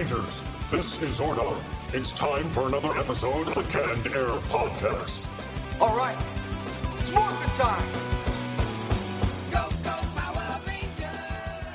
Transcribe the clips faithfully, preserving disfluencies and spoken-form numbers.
Rangers, this is Ordo. It's time for another episode of the Canned Air Podcast. All right, it's Morphin' time! Go, go, Power Rangers!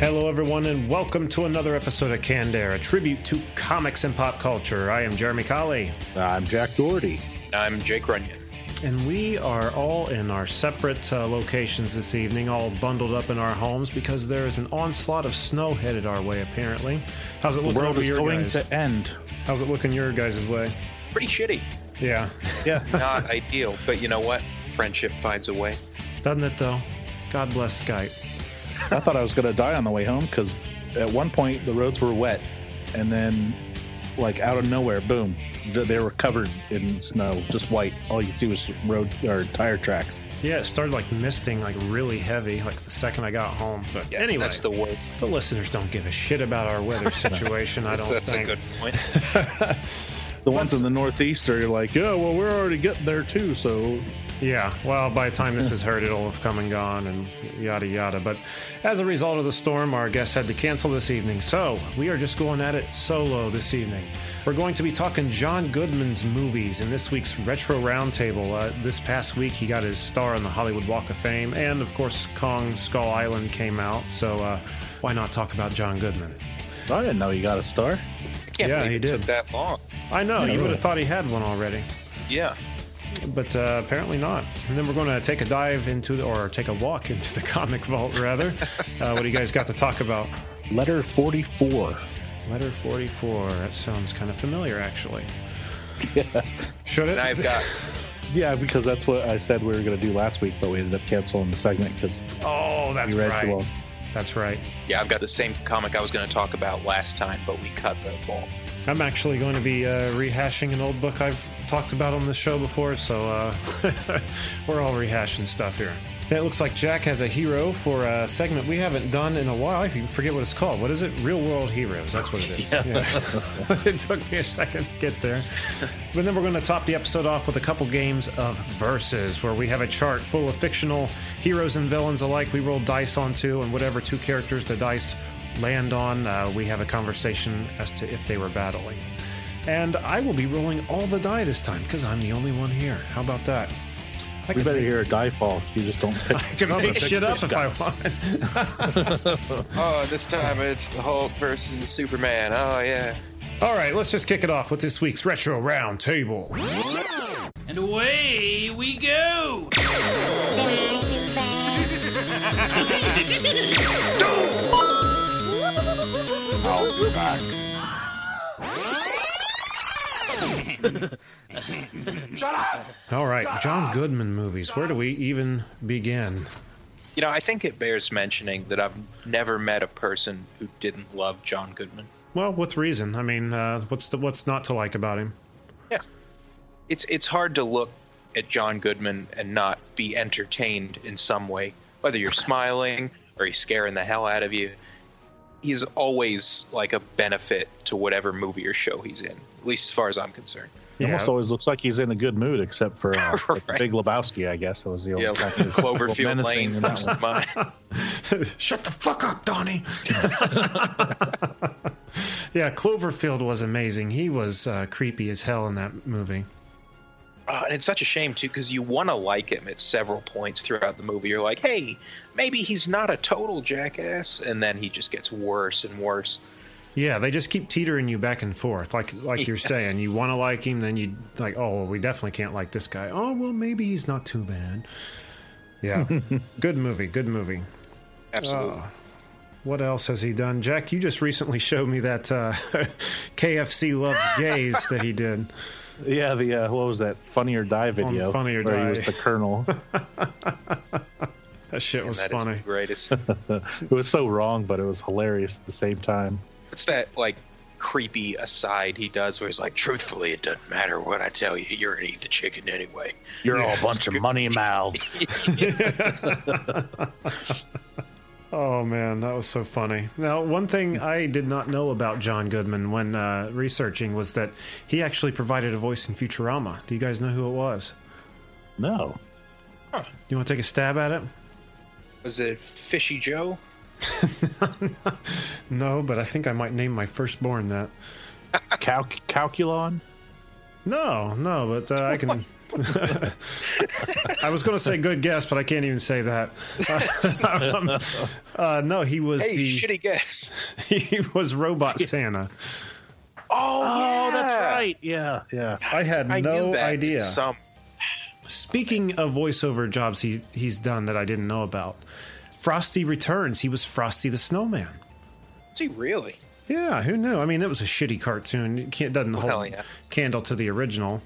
Hello, everyone, and welcome to another episode of Canned Air, a tribute to comics and pop culture. I am Jeremy Collie. I'm Jack Doherty. I'm Jake Runyon. And we are all in our separate uh, locations this evening, all bundled up in our homes because there is an onslaught of snow headed our way, apparently. How's it looking over your guys? The world is going to end. How's it looking your guys' way? Pretty shitty. Yeah. Yeah. It's not ideal, but you know what? Friendship finds a way. Doesn't it, though? God bless Skype. I thought I was going to die on the way home because at one point the roads were wet, and then, like, out of nowhere, boom, they were covered in snow, just white. All you see was road or tire tracks. Yeah, it started like misting, like really heavy, like the second I got home. But yeah, anyway, that's the worst. The listeners don't give a shit about our weather situation. I don't that's think that's a good point. The ones that's... in the Northeast are like, yeah, well, we're already getting there too, so. Yeah, well, by the time this is heard, it'll have come and gone and yada, yada. But as a result of the storm, our guests had to cancel this evening. So we are just going at it solo this evening. We're going to be talking John Goodman's movies in this week's Retro Roundtable. Uh, this past week, he got his star on the Hollywood Walk of Fame. And, of course, Kong Skull Island came out. So uh, why not talk about John Goodman? I didn't know he got a star. I can't yeah, he did. Took that long. I know. Yeah, you would have thought he had one already. Yeah. But uh, apparently not. And then we're going to take a dive into, the, or take a walk into the comic vault, rather. uh, what do you guys got to talk about? Letter forty-four. Letter forty-four. That sounds kind of familiar, actually. Yeah. Should it? And I've got. Yeah, because that's what I said we were going to do last week, but we ended up canceling the segment because. Oh, that's read right. Too long. That's right. Yeah, I've got the same comic I was going to talk about last time, but we cut the ball. I'm actually going to be uh, rehashing an old book I've talked about on the show before, so uh, we're all rehashing stuff here. It looks like Jack has a hero for a segment we haven't done in a while. I forget what it's called. What is it? Real World Heroes. That's what it is. Yeah. Yeah. It took me a second to get there. But then we're going to top the episode off with a couple games of Versus, where we have a chart full of fictional heroes and villains alike we roll dice onto, and whatever two characters the dice land on, uh, we have a conversation as to if they were battling. And I will be rolling all the die this time because I'm the only one here. How about that? I we better hear a die fall. You just don't pick, I can make shit up if I want. Oh, this time it's the Hulk versus Superman. Oh, yeah. All right, let's just kick it off with this week's Retro Round Table. And away we go. I'll be back. Shut up! All right, John Goodman movies. Where do we even begin? You know, I think it bears mentioning that I've never met a person who didn't love John Goodman. Well, with reason. I mean, uh, what's the, what's not to like about him? Yeah, it's it's hard to look at John Goodman and not be entertained in some way, whether you're smiling or he's scaring the hell out of you. He's always like a benefit to whatever movie or show he's in, at least as far as I'm concerned. He yeah. almost always looks like he's in a good mood, except for uh, right. like Big Lebowski, I guess. That was the old yeah, time. Cloverfield Lane comes to mind. Shut the fuck up, Donnie. Yeah, Cloverfield was amazing. He was uh, creepy as hell in that movie. Uh, and it's such a shame, too, because you want to like him at several points throughout the movie. You're like, hey, maybe he's not a total jackass. And then he just gets worse and worse. Yeah, they just keep teetering you back and forth, like like yeah. you're saying. You want to like him, then you like, oh, well, we definitely can't like this guy. Oh, well, maybe he's not too bad. Yeah, good movie, good movie. Absolutely. Uh, what else has he done? Jack, you just recently showed me that uh, K F C Loves Gays that he did. Yeah, the uh, what was that Funny or Die video? On Funny or where Die. He was the colonel. That shit Man, was that funny. Is the greatest. It was so wrong, but it was hilarious at the same time. It's that, like, creepy aside he does where he's like, truthfully, it doesn't matter what I tell you. You're going to eat the chicken anyway. You're all a bunch of money mouths. Oh, man, that was so funny. Now, one thing I did not know about John Goodman when uh, researching was that he actually provided a voice in Futurama. Do you guys know who it was? No. Huh. You want to take a stab at it? Was it Fishy Joe? No, but I think I might name my firstborn that. Cal- Calculon? No, no, but uh, I can... I was going to say good guess, but I can't even say that. Uh, um, uh, no, he was hey, the... shitty guess. He was Robot yeah. Santa. Oh, oh yeah. That's right. Yeah, yeah. I had I no idea. Some... Speaking of voiceover jobs he, he's done that I didn't know about, Frosty Returns, he was Frosty the Snowman. Is he really? Yeah, who knew? I mean, it was a shitty cartoon. It can't, doesn't well, hold yeah. candle to the original.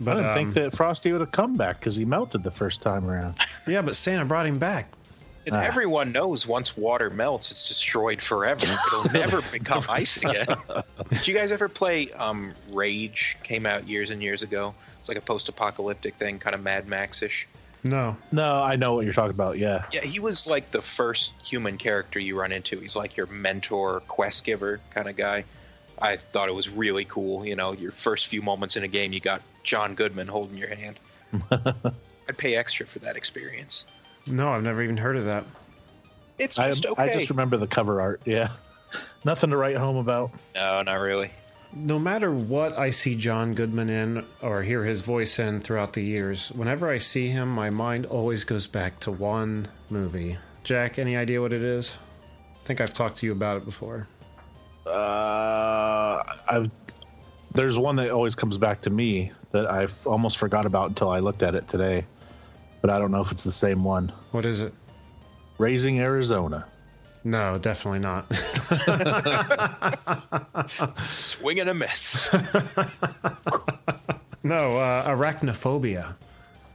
But, I didn't um, think that Frosty would have come back because he melted the first time around. Yeah, but Santa brought him back. And ah. everyone knows once water melts, it's destroyed forever. It'll never become ice again. Did you guys ever play um, Rage? Came out years and years ago. It's like a post-apocalyptic thing, kind of Mad Max-ish. No. No, I know what you're talking about, yeah. Yeah, he was like the first human character you run into. He's like your mentor, quest giver kind of guy. I thought it was really cool. You know, your first few moments in a game, you got John Goodman holding your hand. I'd pay extra for that experience. No, I've never even heard of that. It's just I, okay. I just remember the cover art, yeah. Nothing to write home about. No, not really. No matter what I see John Goodman in or hear his voice in throughout the years, whenever I see him, my mind always goes back to one movie. Jack, any idea what it is? I think I've talked to you about it before. Uh, I've, there's one that always comes back to me that I've almost forgot about until I looked at it today, but I don't know if it's the same one. What is it? Raising Arizona. No, definitely not. Swing and a miss. No, uh, Arachnophobia.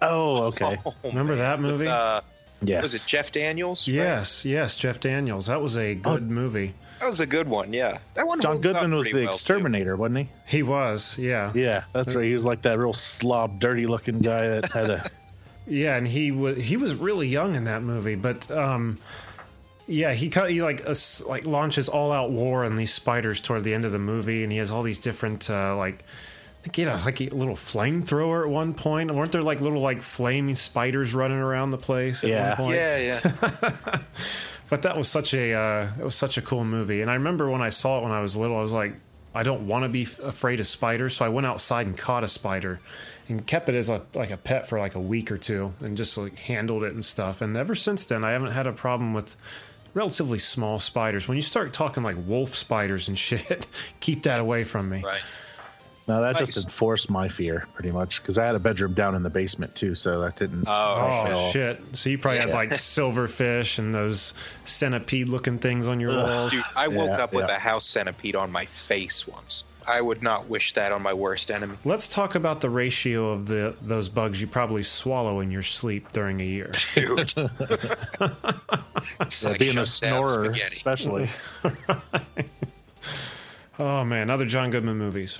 Oh, okay. Oh, remember man. That movie? With, uh, yes. Was it Jeff Daniels? Yes, right? Yes, Jeff Daniels. That was a good oh. movie. That was a good one, yeah. That one. John Goodman was the well exterminator, too. Wasn't he? He was, yeah. Yeah, that's right. He was like that real slob, dirty-looking guy that had a. Yeah, and he was he was really young in that movie, but um, yeah, he he like uh, like launches all-out war on these spiders toward the end of the movie, and he has all these different uh, like. I think he had a, like a little flamethrower at one point. Weren't there like little like flaming spiders running around the place at yeah. one point? Yeah, yeah. But that was such a uh, it was such a cool movie, and I remember when I saw it when I was little, I was like, I don't want to be f- afraid of spiders, so I went outside and caught a spider, and kept it as a like a pet for like a week or two, and just like handled it and stuff. And ever since then, I haven't had a problem with relatively small spiders. When you start talking like wolf spiders and shit, keep that away from me. Right. No, that nice. Just enforced my fear, pretty much, because I had a bedroom down in the basement, too, so that didn't... Oh, oh shit. So you probably yeah. had, like, silverfish and those centipede-looking things on your walls. Dude, I woke yeah, up with yeah. a house centipede on my face once. I would not wish that on my worst enemy. Let's talk about the ratio of the those bugs you probably swallow in your sleep during a year. Dude. Just, like, being a snorer, especially. Right. Oh, man, other John Goodman movies.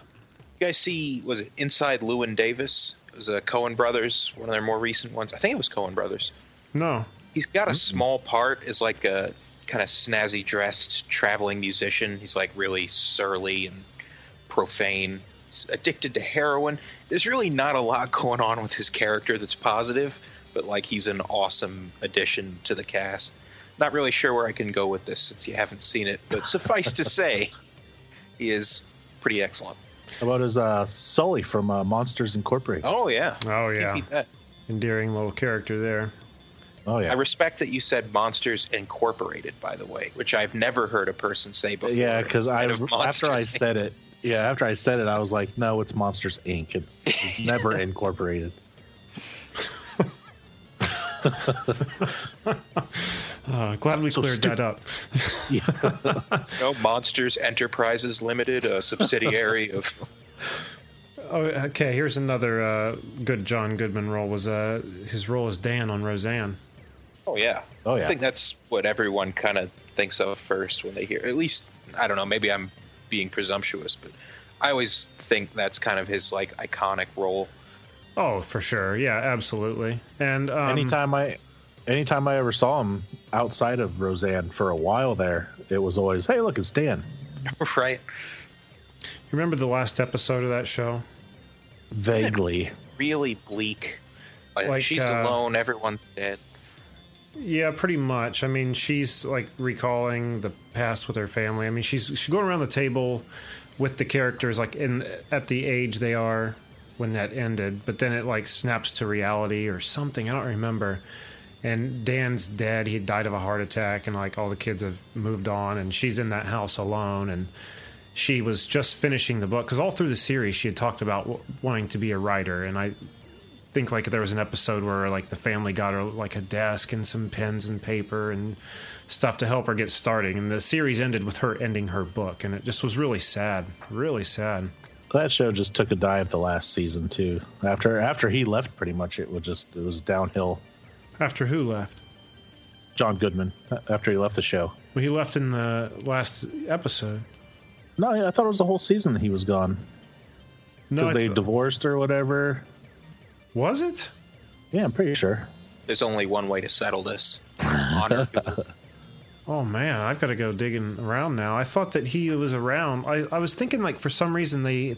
You guys see, was it Inside Llewyn Davis? It was a Coen Brothers, one of their more recent ones. I think it was Coen Brothers. No. He's got a small part as like a kind of snazzy dressed traveling musician. He's like really surly and profane. He's addicted to heroin. There's really not a lot going on with his character that's positive, but like he's an awesome addition to the cast. Not really sure where I can go with this since you haven't seen it, but suffice to say, he is pretty excellent. How about his uh, Sully from uh, Monsters Incorporated? Oh, yeah. Oh, yeah. Endearing little character there. Oh, yeah. I respect that you said Monsters Incorporated, by the way, which I've never heard a person say before. Yeah, because after I said it, yeah, after I said it, I was like, no, it's Monsters, Incorporated. It, it's never Incorporated. Uh, glad we so cleared stu- that up. Yeah. No, Monsters Enterprises Limited, a subsidiary of. Oh, okay, here's another uh, good John Goodman role. Was uh, his role as Dan on Roseanne? Oh yeah, oh yeah. I think that's what everyone kind of thinks of first when they hear. At least I don't know. Maybe I'm being presumptuous, but I always think that's kind of his like iconic role. Oh, for sure. Yeah, absolutely. And um, anytime I. anytime I ever saw him outside of Roseanne for a while there, it was always, hey, look, it's Dan. Right. Remember the last episode of that show? Vaguely. Really bleak. Like, like she's uh, alone. Everyone's dead. Yeah, pretty much. I mean, she's like recalling the past with her family. I mean, she's she's going around the table with the characters, like in at the age they are when that ended. But then it like snaps to reality or something. I don't remember. And Dan's dead. He died of a heart attack, and like all the kids have moved on, and she's in that house alone. And she was just finishing the book because all through the series she had talked about w- wanting to be a writer, and I think like there was an episode where like the family got her like a desk and some pens and paper and stuff to help her get starting, and the series ended with her ending her book, and it just was really sad, really sad. That show just took a dive the last season too. After after he left, pretty much it was just it was downhill. After who left? John Goodman. After he left the show. Well, he left in the last episode. No, I thought it was the whole season that he was gone. No, because they th- divorced or whatever. Was it? Yeah, I'm pretty sure. There's only one way to settle this. Oh, man, I've got to go digging around now. I thought that he was around. I, I was thinking, like, for some reason, they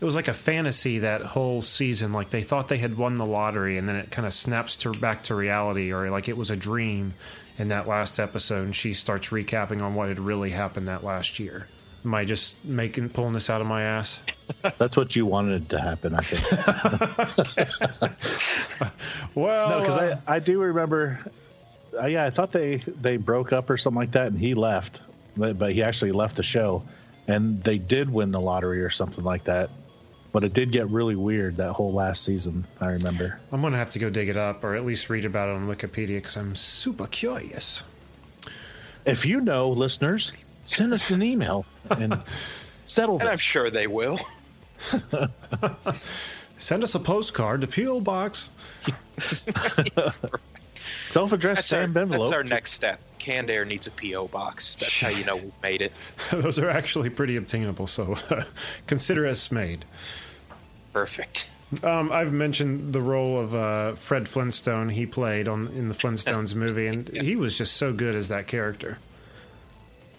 it was like a fantasy that whole season. Like, they thought they had won the lottery, and then it kind of snaps to, back to reality, or, like, it was a dream in that last episode, and she starts recapping on what had really happened that last year. Am I just making pulling this out of my ass? That's what you wanted to happen, I think. Well, no, because uh, I, I do remember. Uh, yeah, I thought they, they broke up or something like that, and he left, but he actually left the show, and they did win the lottery or something like that. But it did get really weird that whole last season. I remember. I'm gonna have to go dig it up, or at least read about it on Wikipedia, because I'm super curious. If you know, listeners. Send us an email and settle this. And I'm sure they will. Send us a postcard to P O Box. Self-addressed stamp envelope. That's our next step. Canned Air needs a P O Box. That's how you know we've made it. Those are actually pretty obtainable, so uh, consider us made. Perfect. Um, I've mentioned the role of uh, Fred Flintstone he played on in the Flintstones movie, and yeah. He was just so good as that character.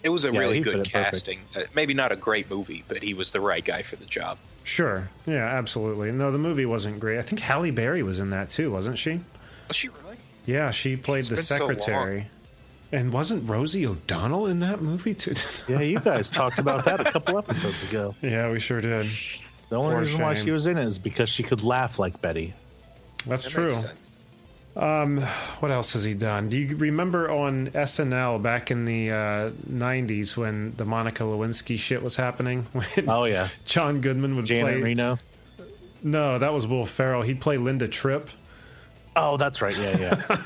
It was a yeah, really good casting. Uh, maybe not a great movie, but he was the right guy for the job. Sure. Yeah, absolutely. No, the movie wasn't great. I think Halle Berry was in that too, wasn't she? Was she really? Yeah, she played it's the secretary. So and wasn't Rosie O'Donnell in that movie too? Yeah, you guys talked about that a couple episodes ago. Yeah, we sure did. The only For reason shame. why she was in it is because she could laugh like Betty. That's that true. Um, what else has he done? Do you remember on S N L back in the uh, nineties when the Monica Lewinsky shit was happening? When oh, yeah. John Goodman would Janet play... Janet Reno? No, that was Will Ferrell. He'd play Linda Tripp. Oh, that's right. Yeah, yeah.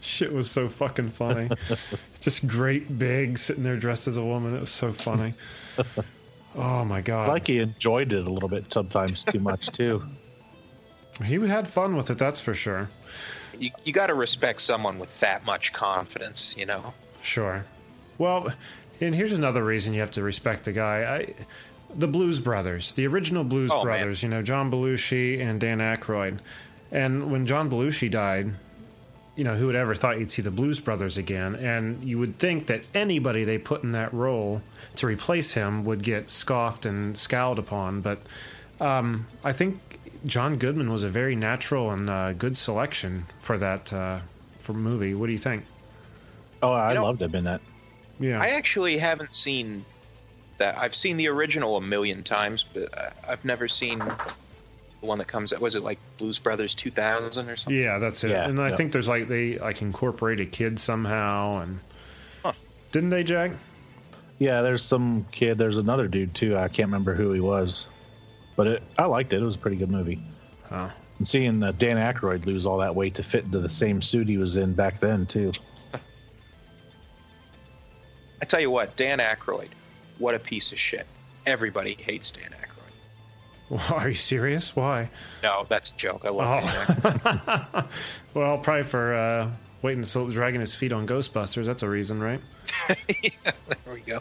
Shit was so fucking funny. Just great big sitting there dressed as a woman. It was so funny. Oh, my God. Like he enjoyed it a little bit sometimes too much, too. He had fun with it, that's for sure. You, you got to respect someone with that much confidence, you know? Sure. Well, and here's another reason you have to respect the guy. I, the Blues Brothers, the original Blues oh, Brothers, man. You know, John Belushi and Dan Aykroyd. And when John Belushi died, you know, who would ever thought you'd see the Blues Brothers again? And you would think that anybody they put in that role to replace him would get scoffed and scowled upon. But um, I think... John Goodman was a very natural and uh, good selection for that uh, for movie. What do you think? Oh, I you know, loved him in that. Yeah, I actually haven't seen that. I've seen the original a million times, but I've never seen the one that comes out. Was it like Blues Brothers two thousand or something? Yeah, that's it. Yeah, and I yeah. think there's like they like incorporate a kid somehow, and huh. didn't they, Jack? Yeah, there's some kid. There's another dude too. I can't remember who he was. But it, I liked it. It was a pretty good movie. Huh. And seeing uh, Dan Aykroyd lose all that weight to fit into the same suit he was in back then, too. I tell you what, Dan Aykroyd, what a piece of shit. Everybody hates Dan Aykroyd. Well, are you serious? Why? No, that's a joke. I love oh. Dan Well, probably for uh, waiting until it was dragging his feet on Ghostbusters. That's a reason, right? Yeah, there we go.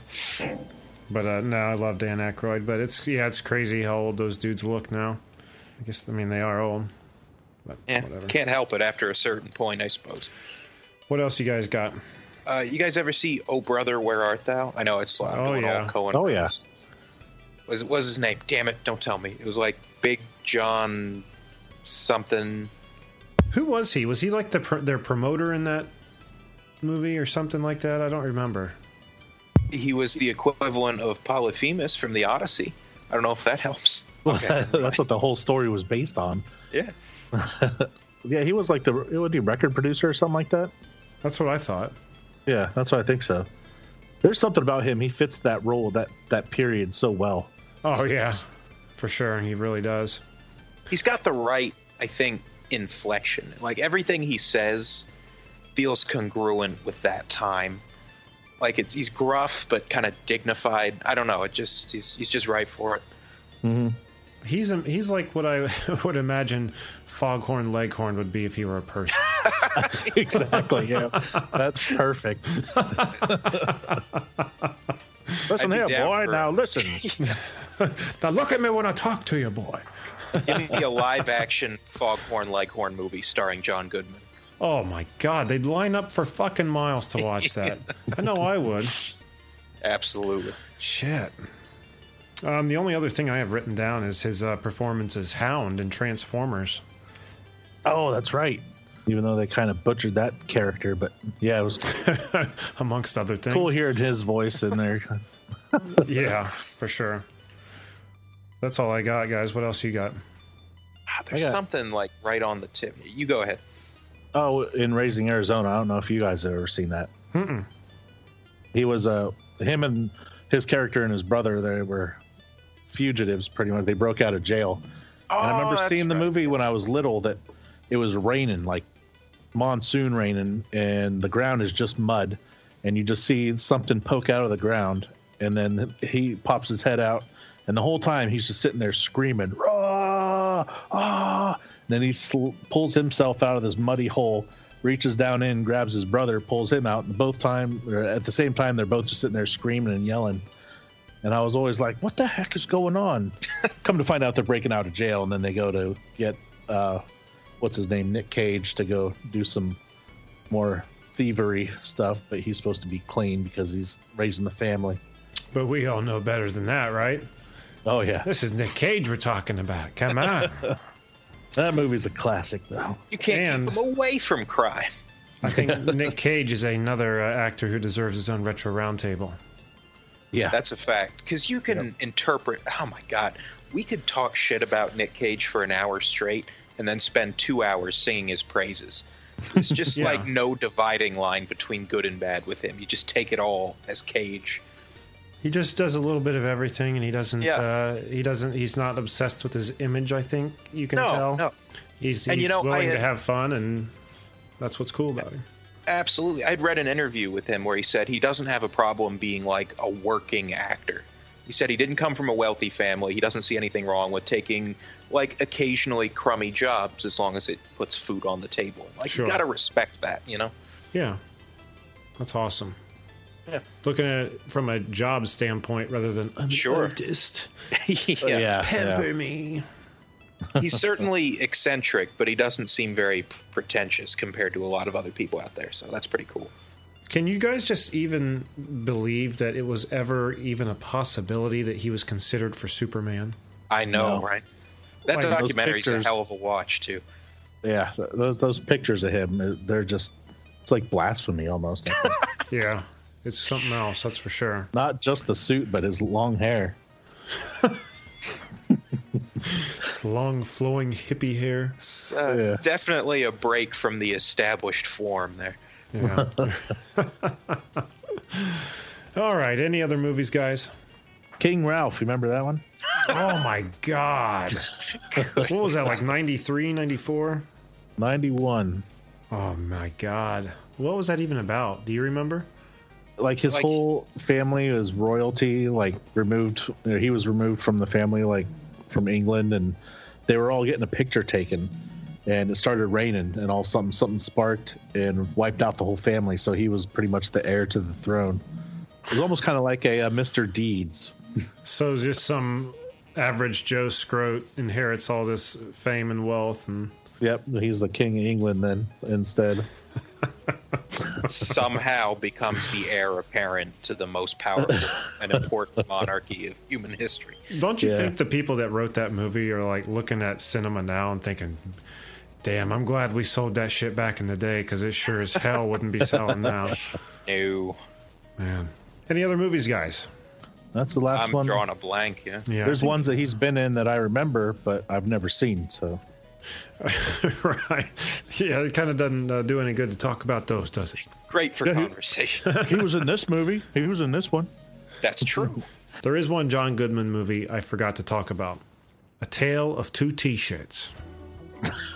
But uh, no, I love Dan Aykroyd. But it's yeah, it's crazy how old those dudes look now. I guess I mean they are old. But yeah, whatever. Can't help it after a certain point, I suppose. What else you guys got? Uh, you guys ever see Oh Brother, Where Art Thou? I know it's like oh, yeah. Coen oh, yeah. Was was his name? Damn it, don't tell me. It was like Big John something. Who was he? Was he like the their promoter in that movie or something like that? I don't remember. He was the equivalent of Polyphemus from the Odyssey. I don't know if that helps. Well, okay, that, that's what the whole story was based on. Yeah. Yeah, he was like the it would be record producer or something like that. That's what I thought. Yeah, that's what I think so. There's something about him. He fits that role, that, that period so well. Oh, yeah, for sure. He really does. He's got the right, I think, inflection. Like, everything he says feels congruent with that time. Like, it's he's gruff but kind of dignified. I don't know. It just he's he's just right for it. Mm-hmm. He's he's like what I would imagine Foghorn Leghorn would be if he were a person. Exactly. Yeah, that's perfect. Listen here, boy. For... Now listen. Now look at me when I talk to you, boy. Give me a live-action Foghorn Leghorn movie starring John Goodman. Oh my God, they'd line up for fucking miles to watch that. I know I would. Absolutely. Shit. Um, the only other thing I have written down is his uh, performance as Hound in Transformers. Oh, that's right. Even though they kind of butchered that character, but yeah, it was amongst other things. Cool hearing his voice in there. Yeah, for sure. That's all I got, guys. What else you got? Ah, there's got... something like right on the tip. You go ahead. Oh, in Raising Arizona, I don't know if you guys have ever seen that. Mm-mm. He was uh, him and his character and his brother. They were fugitives, pretty much. They broke out of jail. Oh, and I remember seeing the right. movie when I was little. That it was raining, like monsoon raining, and the ground is just mud, and you just see something poke out of the ground, and then he pops his head out, and the whole time he's just sitting there screaming, "Rah! Ah!" Then he sl- pulls himself out of this muddy hole, reaches down in, grabs his brother, pulls him out. And both time, or at the same time, they're both just sitting there screaming and yelling. And I was always like, "What the heck is going on?" Come to find out, they're breaking out of jail, and then they go to get uh, what's his name, Nick Cage, to go do some more thievery stuff. But he's supposed to be clean because he's raising the family. But we all know better than that, right? Oh yeah, this is Nick Cage we're talking about. Come on. That movie's a classic, though. You can't and keep him away from crime. I think Nick Cage is another uh, actor who deserves his own Retro Roundtable. Yeah, that's a fact. Because you can yep. interpret. Oh my God, we could talk shit about Nick Cage for an hour straight, and then spend two hours singing his praises. It's just yeah. like no dividing line between good and bad with him. You just take it all as Cage. He just does a little bit of everything, and he doesn't. Yeah. Uh, he doesn't. He's not obsessed with his image. I think you can no, tell. No. He's, he's and, you know, willing had, to have fun, and that's what's cool about him. Absolutely, I'd read an interview with him where he said he doesn't have a problem being like a working actor. He said he didn't come from a wealthy family. He doesn't see anything wrong with taking like occasionally crummy jobs as long as it puts food on the table. Like sure. You got to respect that, you know. Yeah, that's awesome. Yeah. Looking at it from a job standpoint rather than I'm sure. an artist. yeah. yeah. Pamper yeah. me. He's certainly eccentric, but he doesn't seem very pretentious compared to a lot of other people out there. So that's pretty cool. Can you guys just even believe that it was ever even a possibility that he was considered for Superman? I know, no. right? That like, documentary is a hell of a watch, too. Yeah, those those pictures of him, they're just, it's like blasphemy almost. yeah. It's something else, that's for sure. Not just the suit, but his long hair. His long, flowing, hippie hair. It's uh, yeah. definitely a break from the established form there. Yeah. All right, any other movies, guys? King Ralph, remember that one? Oh, my God. What was that, like ninety-three, ninety-four? ninety-one. Oh, my God. What was that even about? Do you remember? Like his like, whole family was royalty, like removed. You know, he was removed from the family, like from England, and they were all getting a picture taken. And it started raining, and all something something sparked and wiped out the whole family. So he was pretty much the heir to the throne. It was almost kind of like a, a Mister Deeds. So just some average Joe Scroat inherits all this fame and wealth, and Yep, he's the King of England then instead. Somehow becomes the heir apparent to the most powerful and important monarchy of human history. Don't you yeah. think the people that wrote that movie are like looking at cinema now and thinking, damn, I'm glad we sold that shit back in the day, because it sure as hell wouldn't be selling now. No. Man. Any other movies, guys? That's the last I'm one. I'm drawing a blank, yeah. yeah There's ones that he's been in that I remember, but I've never seen, so. Right. Yeah, it kind of doesn't uh, do any good to talk about those, does it? Great for yeah, conversation. He, he was in this movie. He was in this one. That's true. There is one John Goodman movie I forgot to talk about. A Tale of Two T-Shirts.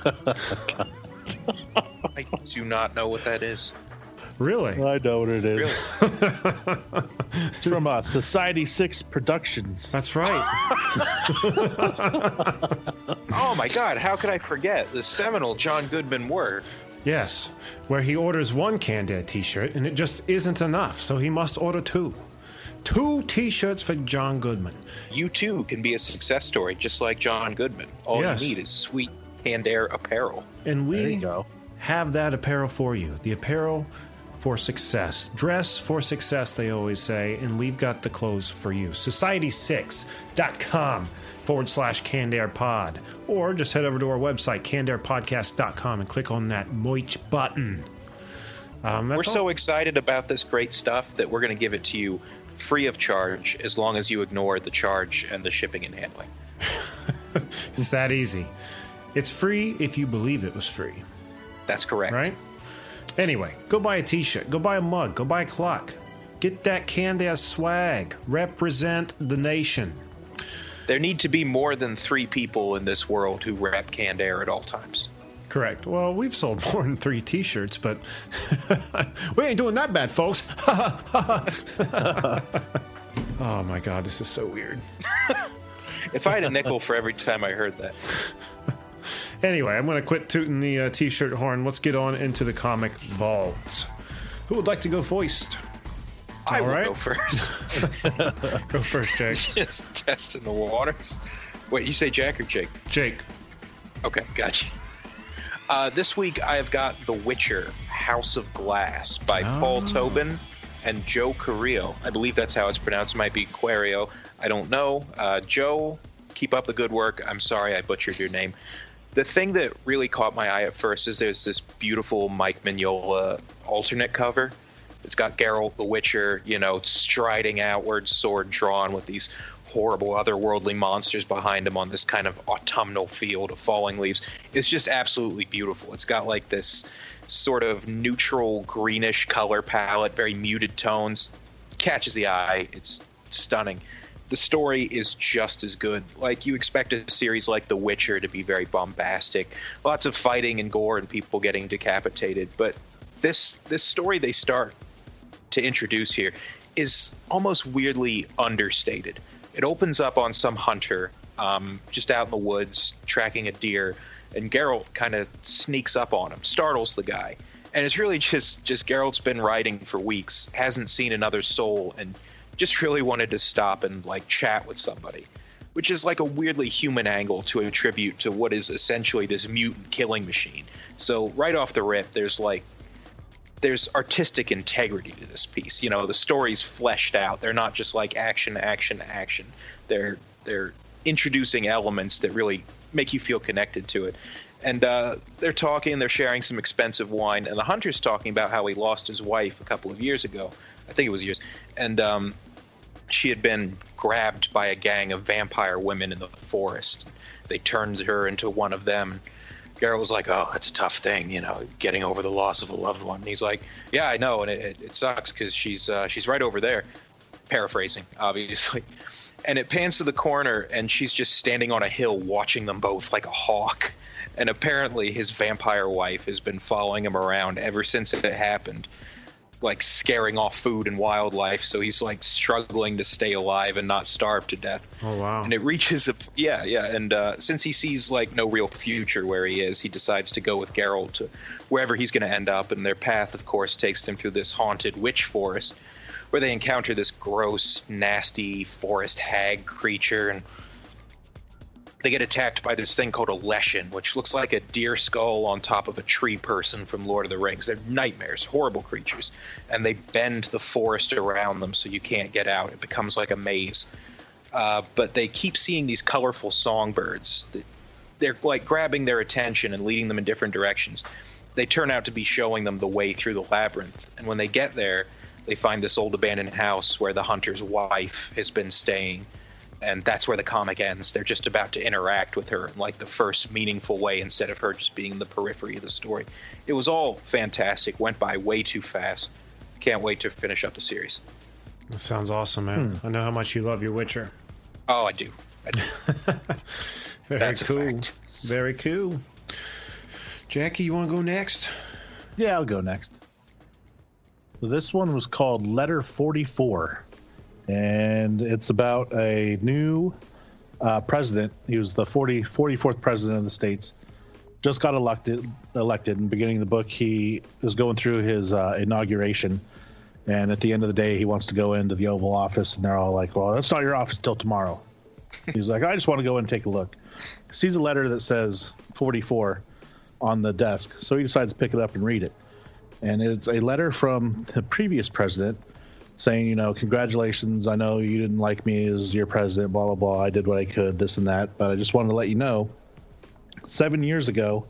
I do not know what that is. Really? I know what it is. Really? It's from uh, Society six Productions. That's right. Oh, my God. How could I forget the seminal John Goodman work? Yes, where he orders one Canned Air T-shirt, and it just isn't enough, so he must order two. Two T-shirts for John Goodman. You, too, can be a success story, just like John Goodman. All yes. you need is sweet Canned Air apparel. And we there you go. Have that apparel for you. The apparel... for success. Dress for success, they always say, and we've got the clothes for you. Society six dot com forward slash Canned Air Pod, or just head over to our website, canned air podcast dot com, and click on that Moich button. Um, we're all. so excited about this great stuff that we're going to give it to you free of charge, as long as you ignore the charge and the shipping and handling. It's that easy. It's free if you believe it was free. That's correct. Right? Anyway, go buy a t-shirt, go buy a mug, go buy a clock. Get that canned ass swag. Represent the nation. There need to be more than three people in this world who rep canned air at all times. Correct. Well, we've sold more than three t-shirts, but we ain't doing that bad, folks. Oh, my God, this is so weird. If I had a nickel for every time I heard that. Anyway, I'm going to quit tooting the uh, t-shirt horn. Let's get on into the comic vault. Who would like to go first? I All will right. go first. Go first, Jake. Just testing the waters. Wait, you say Jack or Jake? Jake. Okay, gotcha. Uh, this week I've got The Witcher, House of Glass by oh. Paul Tobin and Joe Carrillo. I believe that's how it's pronounced. It might be Quario. I don't know. Uh, Joe, keep up the good work. I'm sorry I butchered your name. The thing that really caught my eye at first is there's this beautiful Mike Mignola alternate cover. It's got Geralt the Witcher, you know, striding outward, sword drawn, with these horrible otherworldly monsters behind him on this kind of autumnal field of falling leaves. It's just absolutely beautiful. It's got like this sort of neutral greenish color palette, very muted tones. Catches the eye. It's stunning. The story is just as good. Like, you expect a series like The Witcher to be very bombastic. Lots of fighting and gore and people getting decapitated. But this this story they start to introduce here is almost weirdly understated. It opens up on some hunter um, just out in the woods tracking a deer. And Geralt kind of sneaks up on him, startles the guy. And it's really just, just Geralt's been riding for weeks, hasn't seen another soul, and just really wanted to stop and like chat with somebody, which is like a weirdly human angle to attribute to what is essentially this mutant killing machine. So right off the rip, there's like there's artistic integrity to this piece. You know, the story's fleshed out. They're not just like action, action, action. They're they're introducing elements that really make you feel connected to it. And uh, they're talking, they're sharing some expensive wine, and the hunter's talking about how he lost his wife a couple of years ago. I think it was years. And um, she had been grabbed by a gang of vampire women in the forest. They turned her into one of them. Geralt was like, oh, that's a tough thing, you know, getting over the loss of a loved one. And he's like, yeah, I know, and it, it sucks because she's, uh, she's right over there. Paraphrasing, obviously. And it pans to the corner, and she's just standing on a hill watching them both like a hawk. And apparently his vampire wife has been following him around ever since it happened, like scaring off food and wildlife. So he's like struggling to stay alive and not starve to death. Oh, wow. And it reaches a, yeah, yeah. And uh, since he sees like no real future where he is, he decides to go with Geralt to wherever he's going to end up. And their path, of course, takes them through this haunted witch forest where they encounter this gross, nasty forest hag creature. And they get attacked by this thing called a leshen, which looks like a deer skull on top of a tree person from Lord of the Rings. They're nightmares, horrible creatures, and they bend the forest around them so you can't get out. It becomes like a maze. Uh, but they keep seeing these colorful songbirds. They're like grabbing their attention and leading them in different directions. They turn out to be showing them the way through the labyrinth. And when they get there, they find this old abandoned house where the hunter's wife has been staying. And that's where the comic ends. They're just about to interact with her in like the first meaningful way instead of her just being in the periphery of the story. It was all fantastic. Went by way too fast. Can't wait to finish up the series. That sounds awesome, man. Hmm. I know how much you love your Witcher. Oh, I do. I do. Very that's cool. A fact. Very cool. Jackie, you want to go next? Yeah, I'll go next. So this one was called Letter forty-four. And it's about a new uh, president. He was the forty, forty-fourth president of the States. Just got elected. Elected. And beginning of the book, he is going through his uh, inauguration. And at the end of the day, he wants to go into the Oval Office. And they're all like, well, that's not your office till tomorrow. He's like, I just want to go in and take a look. He sees a letter that says forty-four on the desk. So he decides to pick it up and read it. And it's a letter from the previous president, saying, you know, congratulations, I know you didn't like me as your president, blah, blah, blah. I did what I could, this and that. But I just wanted to let you know, seven years ago,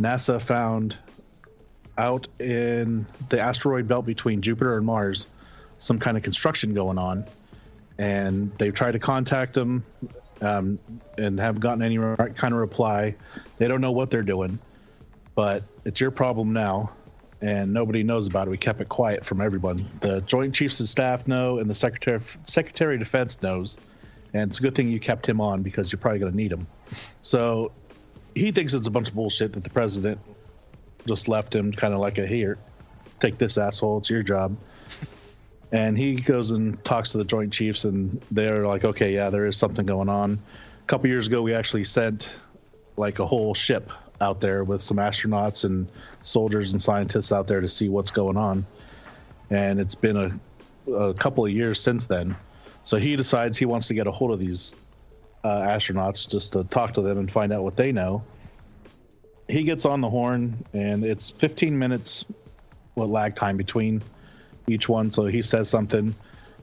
NASA found out in the asteroid belt between Jupiter and Mars some kind of construction going on. And they've tried to contact them um, and haven't gotten any re- kind of reply. They don't know what they're doing, but it's your problem now. And nobody knows about it. We kept it quiet from everyone. The Joint Chiefs of Staff know, and the Secretary of, Secretary of Defense knows. And it's a good thing you kept him on because you're probably going to need him. So he thinks it's a bunch of bullshit that the president just left him kind of like a, here, take this asshole, it's your job. And he goes and talks to the Joint Chiefs, and they're like, okay, yeah, there is something going on. A couple years ago, we actually sent like a whole ship out there with some astronauts and soldiers and scientists out there to see what's going on. And it's been a, a couple of years since then. So he decides he wants to get a hold of these uh, astronauts just to talk to them and find out what they know. He gets on the horn, and it's fifteen minutes what lag time between each one. So he says something,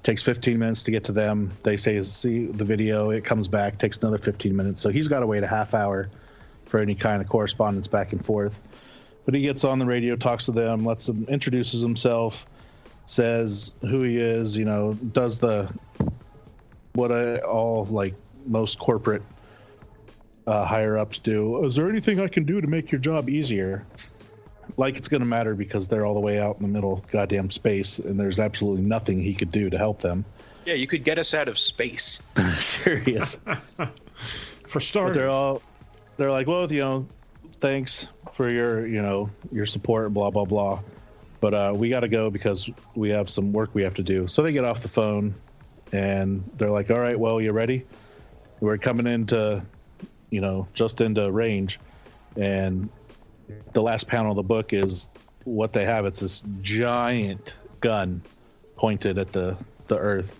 takes fifteen minutes to get to them. They say, see the video, it comes back, takes another fifteen minutes. So he's got to wait a half hour for any kind of correspondence back and forth. But he gets on the radio, talks to them, lets them, introduces himself, says who he is, you know, does the what I, all like most corporate uh, higher ups do. Is there anything I can do to make your job easier? Like it's going to matter because they're all the way out in the middle of goddamn space, and there's absolutely nothing he could do to help them. Yeah, you could get us out of space. Serious. For starters. But they're all. They're like, well, you know, thanks for your, you know, your support, blah, blah, blah. But uh, we got to go because we have some work we have to do. So they get off the phone and they're like, all right, well, you ready? We're coming into, you know, just into range. And the last panel of the book is what they have. It's this giant gun pointed at the, the earth.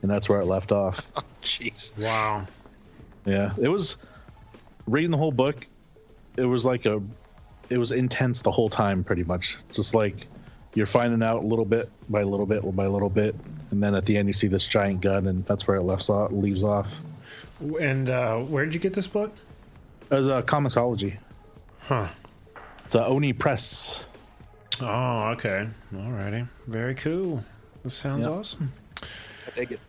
And that's where it left off. Oh, jeez. Wow. Yeah, it was... Reading the whole book, it was like a, it was intense the whole time, pretty much. Just like you're finding out little bit by little bit by little bit, and then at the end you see this giant gun, and that's where it left off, leaves off. And uh, where did you get this book? It was uh, Comixology. Huh. It's uh, Oni Press. Oh, okay. Alrighty. Very cool. This sounds yep. awesome. I dig it.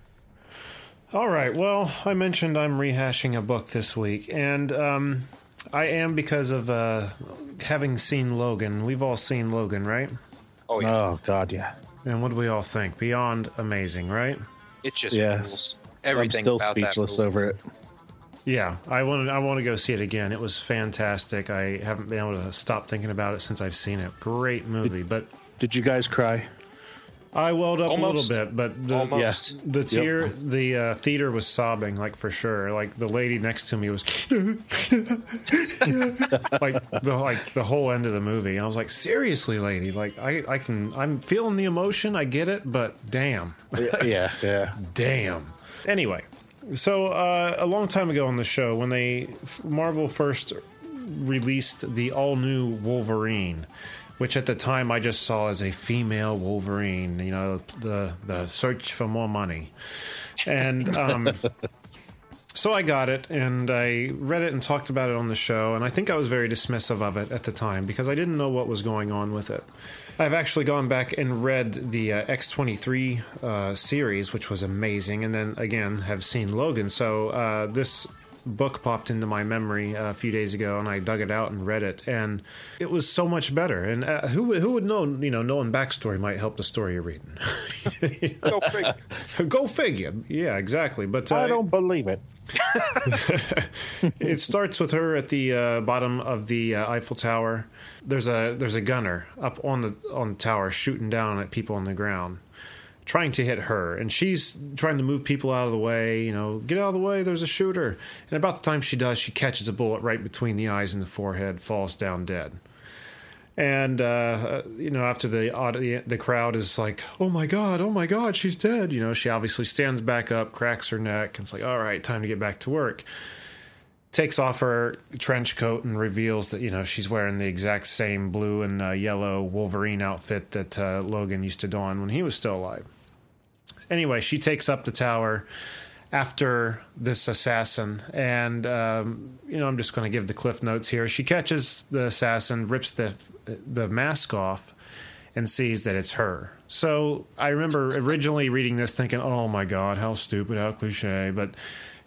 All right, well, I mentioned I'm rehashing a book this week, and um, I am because of uh, having seen Logan. We've all seen Logan, right? Oh, yeah. Oh, God, yeah. And what do we all think? Beyond amazing, right? It just yes. Everything about that movie. I'm still speechless over it. Yeah, I want to I want to go see it again. It was fantastic. I haven't been able to stop thinking about it since I've seen it. Great movie. Did, but did you guys cry? I welled up Almost. a little bit, but the, yeah, the tear, yep. the uh, theater was sobbing, like for sure. Like the lady next to me was like the like the whole end of the movie. And I was like, seriously, lady, like I, I can, I'm feeling the emotion, I get it, but damn, yeah, yeah, damn. Anyway, So uh, a long time ago on the show, when they Marvel first released the all-new Wolverine, which at the time I just saw as a female Wolverine, you know, the the search for more money. And um, so I got it, and I read it and talked about it on the show, and I think I was very dismissive of it at the time because I didn't know what was going on with it. I've actually gone back and read the uh, X twenty-three uh, series, which was amazing, and then, again, have seen Logan. So uh, this book popped into my memory a few days ago, and I dug it out and read it, and it was so much better. And uh, who who would know, you know, knowing backstory might help the story you're reading. Go figure. Go figure. Yeah, exactly. But uh, I don't believe it. It starts with her at the uh, bottom of the uh, Eiffel Tower. There's a there's a gunner up on the on the tower shooting down at people on the ground, trying to hit her, and she's trying to move people out of the way, you know, get out of the way, there's a shooter. And about the time she does, she catches a bullet right between the eyes and the forehead, falls down dead. And, uh, you know, after the the crowd is like, oh, my God, oh, my God, she's dead. You know, she obviously stands back up, cracks her neck, and it's like, all right, time to get back to work. Takes off her trench coat and reveals that, you know, she's wearing the exact same blue and uh, yellow Wolverine outfit that uh, Logan used to don when he was still alive. Anyway, she takes up the tower after this assassin, and, um, you know, I'm just going to give the cliff notes here. She catches the assassin, rips the the mask off, and sees that it's her. So I remember originally reading this thinking, oh, my God, how stupid, how cliche, but...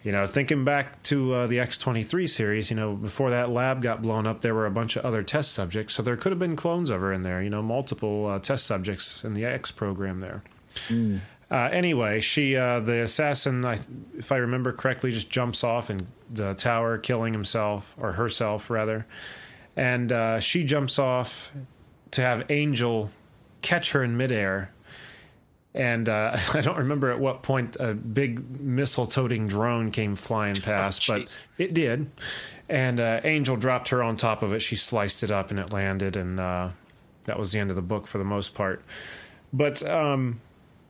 You know, thinking back to uh, the X twenty-three series, you know, before that lab got blown up, there were a bunch of other test subjects. So there could have been clones of her in there, you know, multiple uh, test subjects in the X program there. Mm. Uh, anyway, she, uh, the assassin, I, if I remember correctly, just jumps off in the tower, killing himself or herself, rather. And uh, she jumps off to have Angel catch her in midair. And uh, I don't remember at what point a big missile-toting drone came flying past, oh, but it did. And uh, Angel dropped her on top of it. She sliced it up, and it landed, and uh, that was the end of the book for the most part. But um,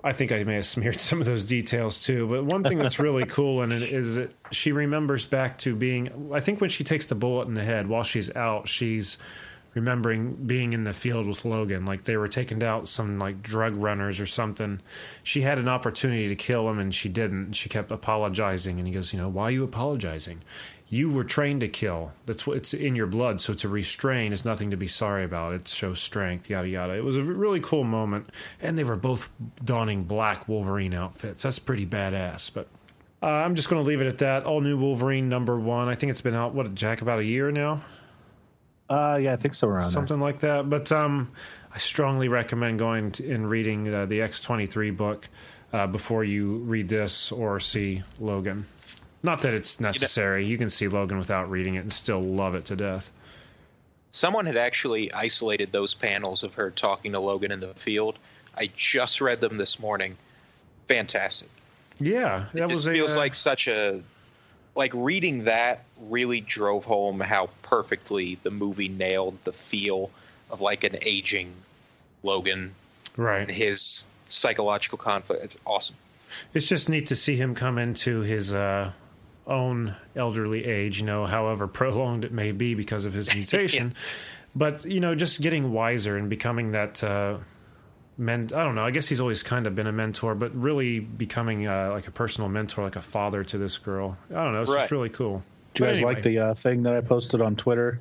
I think I may have smeared some of those details, too. But one thing that's really cool in it is that she remembers back to being – I think when she takes the bullet in the head while she's out, she's – remembering being in the field with Logan, like they were taking out some like drug runners or something. She had an opportunity to kill him and she didn't. She kept apologizing, and he goes, you know, why are you apologizing? You were trained to kill. That's what, it's in your blood. So to restrain is nothing to be sorry about. It shows strength, yada yada. It was a really cool moment, and they were both donning black Wolverine outfits. That's pretty badass. But uh, I'm just going to leave it at that. All new Wolverine number one. I think it's been out, what, Jack, about a year now. Uh, yeah, I think so. Around something there. Like that. But um, I strongly recommend going to, and reading uh, the X twenty-three book uh, before you read this or see Logan. Not that it's necessary. You know, you can see Logan without reading it and still love it to death. Someone had actually isolated those panels of her talking to Logan in the field. I just read them this morning. Fantastic. Yeah. That it just was feels a, like such a... Like, reading that really drove home how perfectly the movie nailed the feel of, like, an aging Logan. Right. And his psychological conflict. It's awesome. It's just neat to see him come into his uh, own elderly age, you know, however prolonged it may be because of his mutation. Yeah. But, you know, just getting wiser and becoming that uh, men- I don't know. I guess he's always kind of been a mentor, but really becoming uh, like a personal mentor, like a father to this girl. I don't know. It's right. Just really cool. Do you but guys anyway. like the uh, thing that I posted on Twitter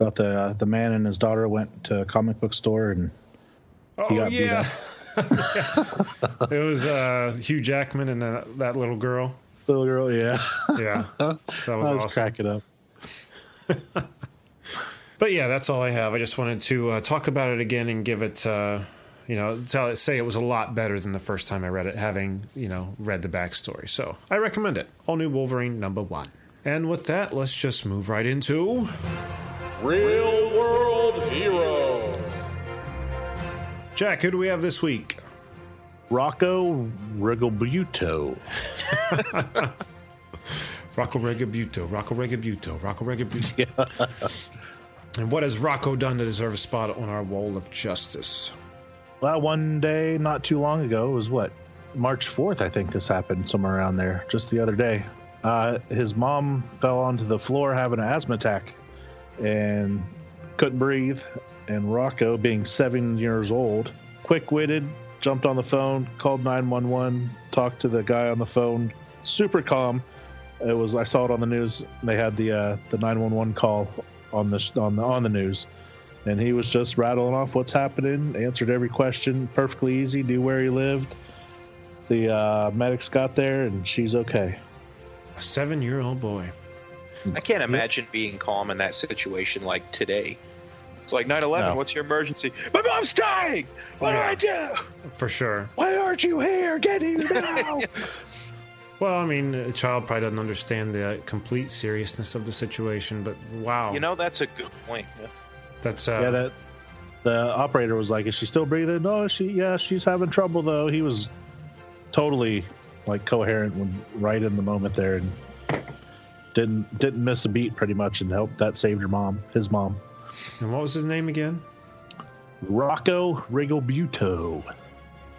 about the uh, the man and his daughter went to a comic book store and oh, he got yeah. beat up? It was uh, Hugh Jackman and the, that little girl. The little girl, yeah. Yeah. That was, I was awesome. Cracking up. But yeah, that's all I have. I just wanted to uh, talk about it again and give it... Uh, You know, tell it, say it was a lot better than the first time I read it, having, you know, read the backstory. So I recommend it. All new Wolverine number one. And with that, let's just move right into Real World Heroes. Jack, who do we have this week? Rocco Rigobuto. Rocco Rigobuto. Rocco Rigobuto. Rocco Rigobuto. And what has Rocco done to deserve a spot on our wall of justice? Well, one day not too long ago, it was what, March fourth, I think this happened somewhere around there, just the other day. Uh, his mom fell onto the floor having an asthma attack and couldn't breathe. And Rocco, being seven years old, quick-witted, jumped on the phone, called nine one one, talked to the guy on the phone, super calm. It was, I saw it on the news. They had the uh, the nine one one call on the on the on the news, and he was just rattling off what's happening, answered every question perfectly easy, knew where he lived. The uh, medics got there, and she's okay. A seven-year-old boy. I can't imagine being calm in that situation like today. It's like nine eleven, no. What's your emergency? My mom's dying! What yeah. do I do? For sure. Why aren't you here? Get here now! Well, I mean, a child probably doesn't understand the complete seriousness of the situation, but wow. You know, that's a good point. Yeah. That's uh, yeah. That the operator was like, "Is she still breathing?" No, she. Yeah, she's having trouble though. He was totally like coherent when right in the moment there, and didn't didn't miss a beat pretty much, and helped that saved her mom, his mom. And what was his name again? Rocco Rigobuto.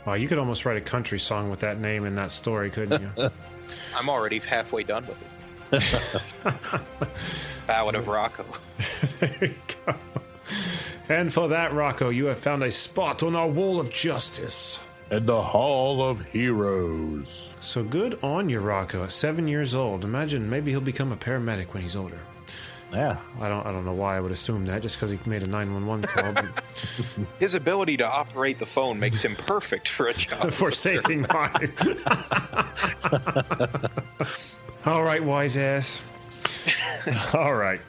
Wow, you could almost write a country song with that name and that story, couldn't you? I'm already halfway done with it. Ballad of Rocco. There you go. And for that, Rocco, you have found a spot on our wall of justice. And the Hall of Heroes. So good on you, Rocco. At seven years old, imagine maybe he'll become a paramedic when he's older. Yeah. I don't I don't know why I would assume that, just because he made a nine one one call. But... his ability to operate the phone makes him perfect for a job. For saving lives. All right, wise ass. All right.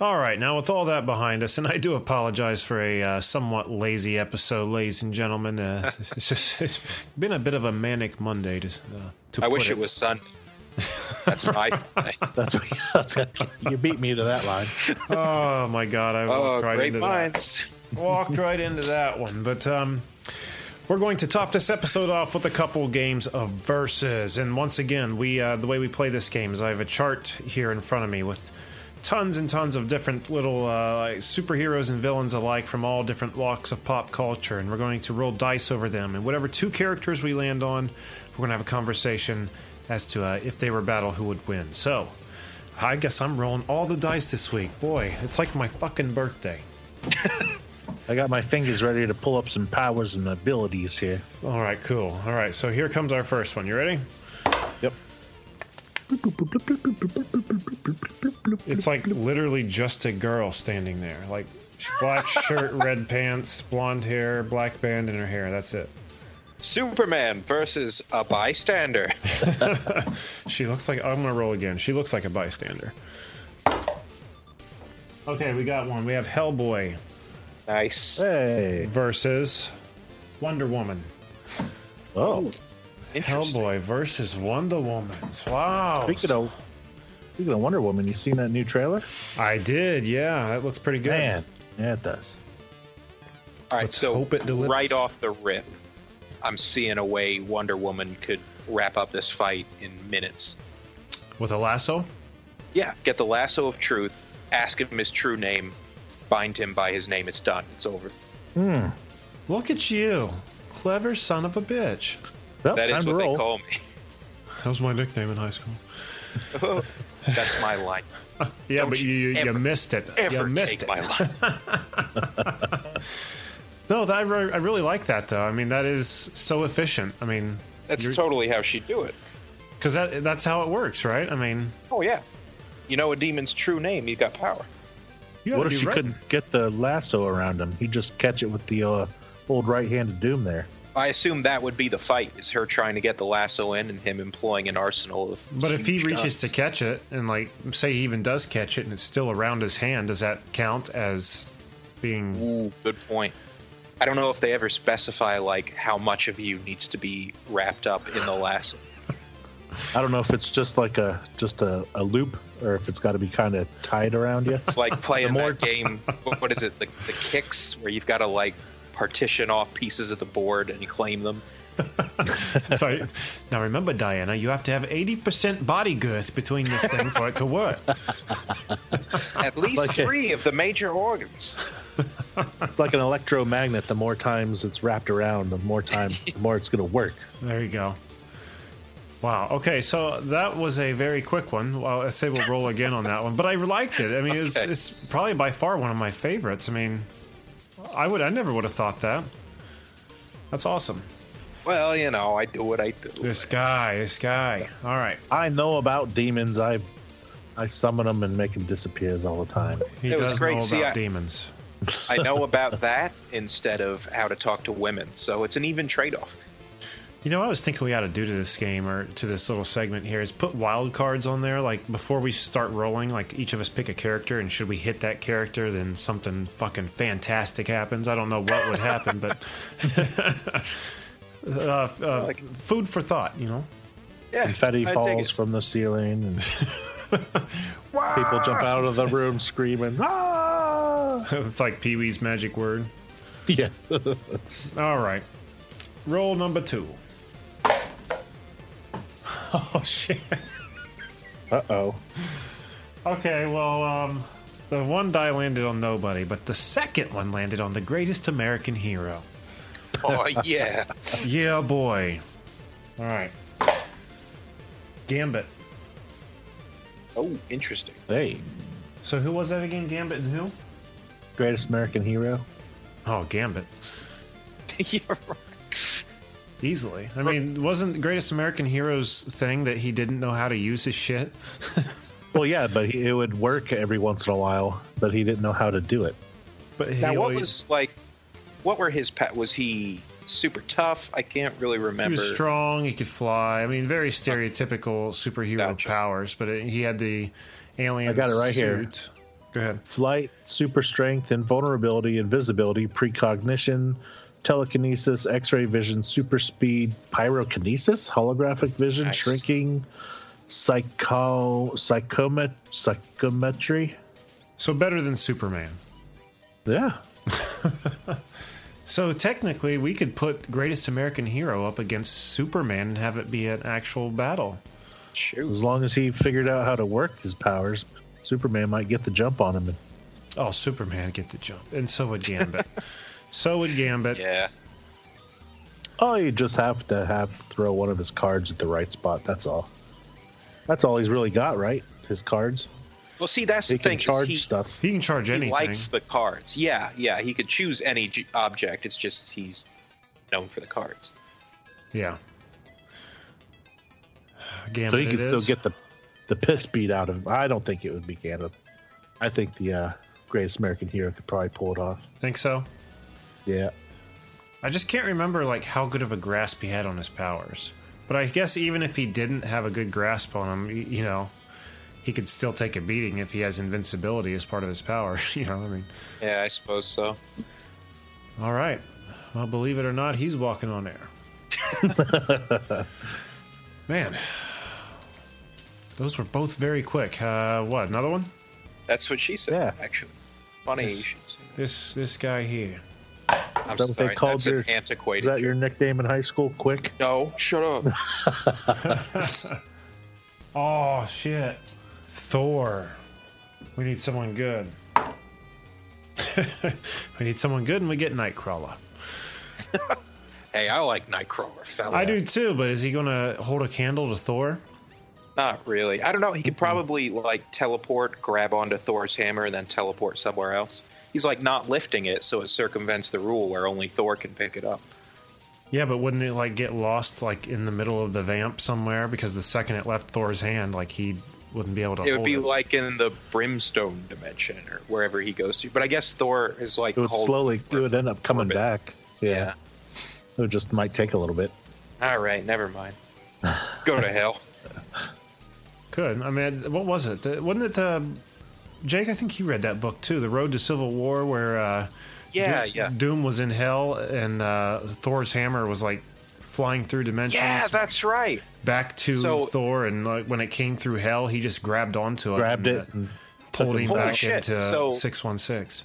All right, now with all that behind us, and I do apologize for a uh, somewhat lazy episode, ladies and gentlemen. Uh, it's, just, it's been a bit of a manic Monday. To, uh, to I wish it, it was Sunday. That's my. That's, that's, you beat me to that line. Oh my God! I walked oh, right great into minds. That. Walked right into that one. But um, we're going to top this episode off with a couple games of verses. And once again, we uh, the way we play this game is I have a chart here in front of me with tons and tons of different little uh, superheroes and villains alike from all different walks of pop culture, and we're going to roll dice over them. And whatever two characters we land on, we're going to have a conversation as to uh, if they were battle, who would win. So, I guess I'm rolling all the dice this week. Boy, it's like my fucking birthday. I got my fingers ready to pull up some powers and abilities here. All right, cool. All right, so here comes our first one. You ready? Yep. It's like literally just a girl standing there. Like, black shirt, red pants, blonde hair, black band in her hair. That's it. Superman versus a bystander. She looks like... I'm going to roll again. She looks like a bystander. Okay, we got one. We have Hellboy. Nice. Hey. Versus Wonder Woman. Oh. Hellboy versus Wonder Woman. Wow. Speaking of, speaking of Wonder Woman, you seen that new trailer? I did, yeah. That looks pretty good. Man. Yeah, it does. All right, Let's so right off the rip, I'm seeing a way Wonder Woman could wrap up this fight in minutes. With a lasso? Yeah, get the lasso of truth, ask him his true name, bind him by his name, it's done, it's over. Hmm. Look at you. Clever son of a bitch. Well, that is what they call me. That was my nickname in high school. Oh, that's my line. Yeah, Don't but you, you, ever, you missed it. Ever you missed take it. My line. No, that, I, re- I really like that, though. I mean, that is so efficient. I mean, that's totally how she'd do it. Because that, that's how it works, right? I mean... Oh, yeah. You know a demon's true name, he's got power. What if she right? couldn't get the lasso around him? He'd just catch it with the uh, old right-handed doom there. I assume that would be the fight, is her trying to get the lasso in and him employing an arsenal of... But if he reaches guns. To catch it, and, like, say he even does catch it and it's still around his hand, does that count as being... Ooh, good point. I don't know if they ever specify, like, how much of you needs to be wrapped up in the lasso. I don't know if it's just, like, a just a, a loop or if it's got to be kind of tied around you. It's like playing more... that game, what is it, the, the kicks, where you've got to, like... partition off pieces of the board and claim them. So now remember, Diana, you have to have eighty percent body girth between this thing for it to work. At least like three a, of the major organs. It's like an electromagnet. The more times it's wrapped around, the more time, the more it's going to work. There you go. Wow. Okay, so that was a very quick one. Well, I'd say we'll roll again on that one, but I liked it. I mean, okay. it's it's probably by far one of my favorites. I mean, I would I never would have thought that. That's awesome. Well, you know, I do what I do. This guy, this guy. All right. I know about demons. I I summon them and make them disappear all the time. He it does was great. know about See, I, demons. I know about that instead of how to talk to women, so it's an even trade-off. You know, I was thinking we ought to do to this game or to this little segment here is put wild cards on there. Like, before we start rolling, like, each of us pick a character, and should we hit that character, then something fucking fantastic happens. I don't know what would happen, but uh, uh, like, food for thought, you know? Yeah. Confetti falls from the ceiling, and people jump out of the room screaming, ah! It's like Pee-wee's magic word. Yeah. All right. Roll number two. Oh, shit. Uh-oh. Okay, well, um, the one die landed on nobody, but the second one landed on the greatest American hero. Oh, yeah. Yeah, boy. All right. Gambit. Oh, interesting. Hey. So who was that again? Gambit and who? Greatest American Hero. Oh, Gambit. You're right. Easily. I mean, wasn't Greatest American Hero's thing that he didn't know how to use his shit? Well, yeah, but he, it would work every once in a while, but he didn't know how to do it. But now, what always, was, like, what were his pet? Was he super tough? I can't really remember. He was strong. He could fly. I mean, very stereotypical superhero gotcha. powers, but it, he had the alien I got it right suit. Here. Go ahead. Flight, super strength, invulnerability, invisibility, precognition, telekinesis, X-ray vision, super speed, pyrokinesis, holographic vision, nice. shrinking, psycho, psychomet, psychometry. So better than Superman. Yeah. So technically, we could put Greatest American Hero up against Superman and have it be an actual battle. Shoot. As long as he figured out how to work his powers, Superman might get the jump on him. And- oh, Superman get the jump, and so would Gambit. So would Gambit. Yeah. Oh, you just have to have throw one of his cards at the right spot. That's all. That's all he's really got, right? His cards. Well, see, that's he the thing. He can charge he, stuff. He can charge anything. He likes the cards. Yeah, yeah. He could choose any g- object. It's just he's known for the cards. Yeah. Gambit. So he could still get the the piss beat out of him. I don't think it would be Gambit. I think the uh, Greatest American Hero could probably pull it off. Think so? Yeah, I just can't remember like how good of a grasp he had on his powers. But I guess even if he didn't have a good grasp on him, you, you know, he could still take a beating if he has invincibility as part of his power. You know, I mean. Yeah, I suppose so. All right. Well, believe it or not, he's walking on air. Man, those were both very quick. Uh, what? Another one? That's what she said. Yeah. Actually, funny. This this, this guy here. I'm that sorry, they called that's your, an antiquated. Is that your nickname in high school, Quick? No, shut up. Oh, shit. Thor. We need someone good. We need someone good, and we get Nightcrawler. Hey, I like Nightcrawler, fella. I do, too, but is he going to hold a candle to Thor? Not really. I don't know. He could probably, like, teleport, grab onto Thor's hammer, and then teleport somewhere else. He's, like, not lifting it, so it circumvents the rule where only Thor can pick it up. Yeah, but wouldn't it, like, get lost, like, in the middle of the vamp somewhere? Because the second it left Thor's hand, like, he wouldn't be able to hold it. It would be, like, in the Brimstone dimension or wherever he goes to. But I guess Thor is, like... It would slowly... It would end up coming back. Yeah. It just might take a little bit. All right, never mind. Go to hell. Good. I mean, what was it? Wasn't it... Uh, Jake, I think you read that book, too, The Road to Civil War, where uh, yeah, Doom, yeah. Doom was in hell and uh, Thor's hammer was, like, flying through dimensions. Yeah, that's right. Back to so, Thor, and like, when it came through hell, he just grabbed onto it. Grabbed and, it. And pulled him back shit. into so, six one six.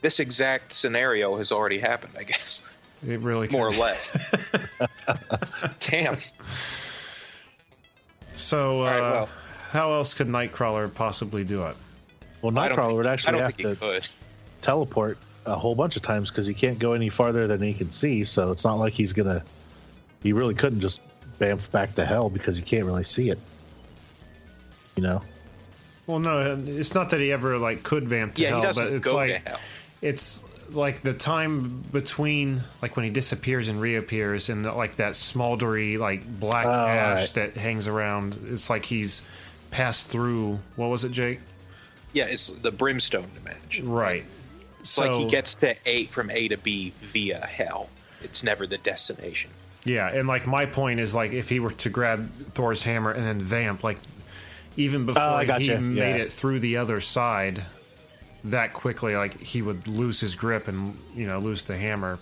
This exact scenario has already happened, I guess. It really More can. or less. Damn. So uh, right, well. how else could Nightcrawler possibly do it? Well, Nightcrawler would actually have to. teleport a whole bunch of times because he can't go any farther than he can see. So it's not like he's gonna. He really couldn't just bamf back to hell because he can't really see it. You know. Well, no, it's not that he ever like could vamp to yeah, hell, he doesn't but it's go like to hell. It's like the time between like when he disappears and reappears, and the, like that smouldery like black oh, ash right. that hangs around. It's like he's passed through. What was it, Jake? Yeah, it's the brimstone dimension, right? It's so, like he gets to A from A to B via hell. It's never the destination. Yeah, and like my point is like if he were to grab Thor's hammer and then vamp like. Even before oh, he you. made yeah. it through the other side that quickly, like he would lose his grip and, you know, lose the hammer.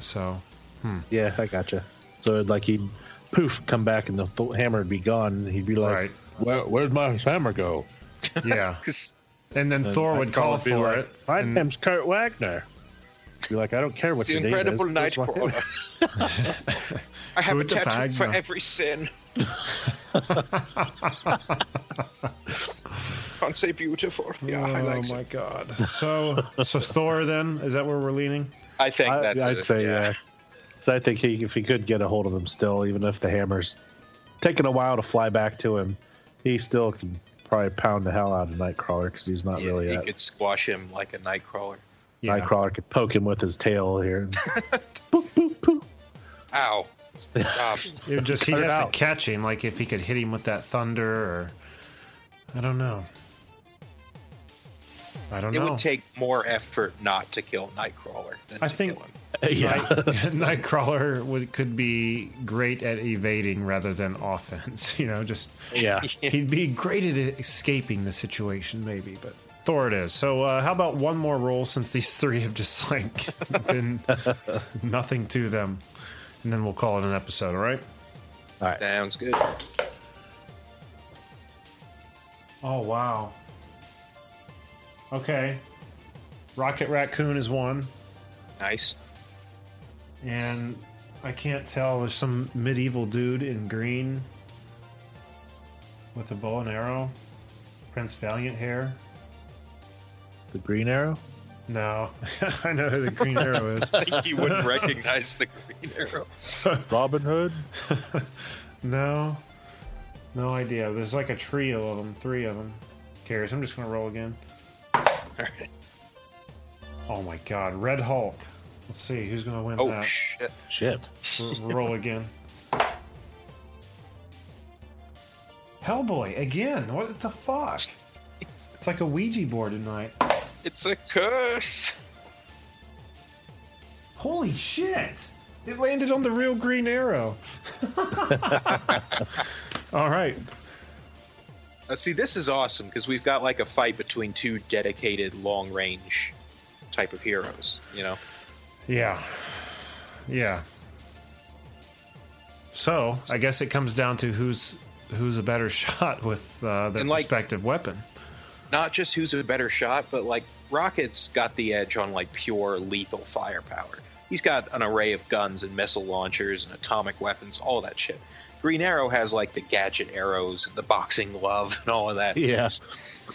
So, hmm. yeah, I gotcha. So it'd like he'd poof, come back and the th- hammer would be gone. And he'd be like, right. Where, where'd my hammer go? Yeah. And then and Thor would call for like, it. My and... name's Kurt Wagner. Be like, I don't care what your name is. It's the incredible Nightcrawler. I have Good a tattoo for every sin. Can't say beautiful. Yeah, oh I like my it. God. So, so Thor. Then is that where we're leaning? I think I, that's. I'd it. say yeah. yeah. So I think he, if he could get a hold of him still, even if the hammer's taking a while to fly back to him, he still can probably pound the hell out of Nightcrawler because he's not yeah, really. He at. could squash him like a Nightcrawler. Yeah. Nightcrawler could poke him with his tail here. Boop boop boop. Ow. Stop. It just he'd have out. to catch him, like if he could hit him with that thunder, or I don't know. I don't it know. It would take more effort not to kill Nightcrawler than I to think, kill him. Uh, yeah, Night, Nightcrawler would could be great at evading rather than offense. You know, just yeah, he'd be great at escaping the situation, maybe, but. Thor it is. So uh, how about one more roll since these three have just like been nothing to them, and then we'll call it an episode. All right. All right. Sounds good. Oh wow. Okay. Rocket Raccoon is one. Nice. And I can't tell. There's some medieval dude in green with a bow and arrow. Prince Valiant hair. The Green Arrow? No. I know who the Green Arrow is. You wouldn't recognize the Green Arrow. Robin Hood? No. No idea. There's like a trio of them. Three of them. Cares. I'm just going to roll again. All right. Oh, my God. Red Hulk. Let's see. Who's going to win oh, that? Oh, shit. Shit. R- roll again. Hellboy. Again. What the fuck? It's like a Ouija board tonight. It's a curse. Holy shit! It landed on the real Green Arrow. All right. Uh, see, this is awesome because we've got like a fight between two dedicated long-range type of heroes. You know. Yeah. Yeah. So I guess it comes down to who's who's a better shot with uh, their like, respective weapon. Not just who's a better shot, but, like, Rocket's got the edge on, like, pure lethal firepower. He's got an array of guns and missile launchers and atomic weapons, all that shit. Green Arrow has, like, the gadget arrows and the boxing glove and all of that. Yes.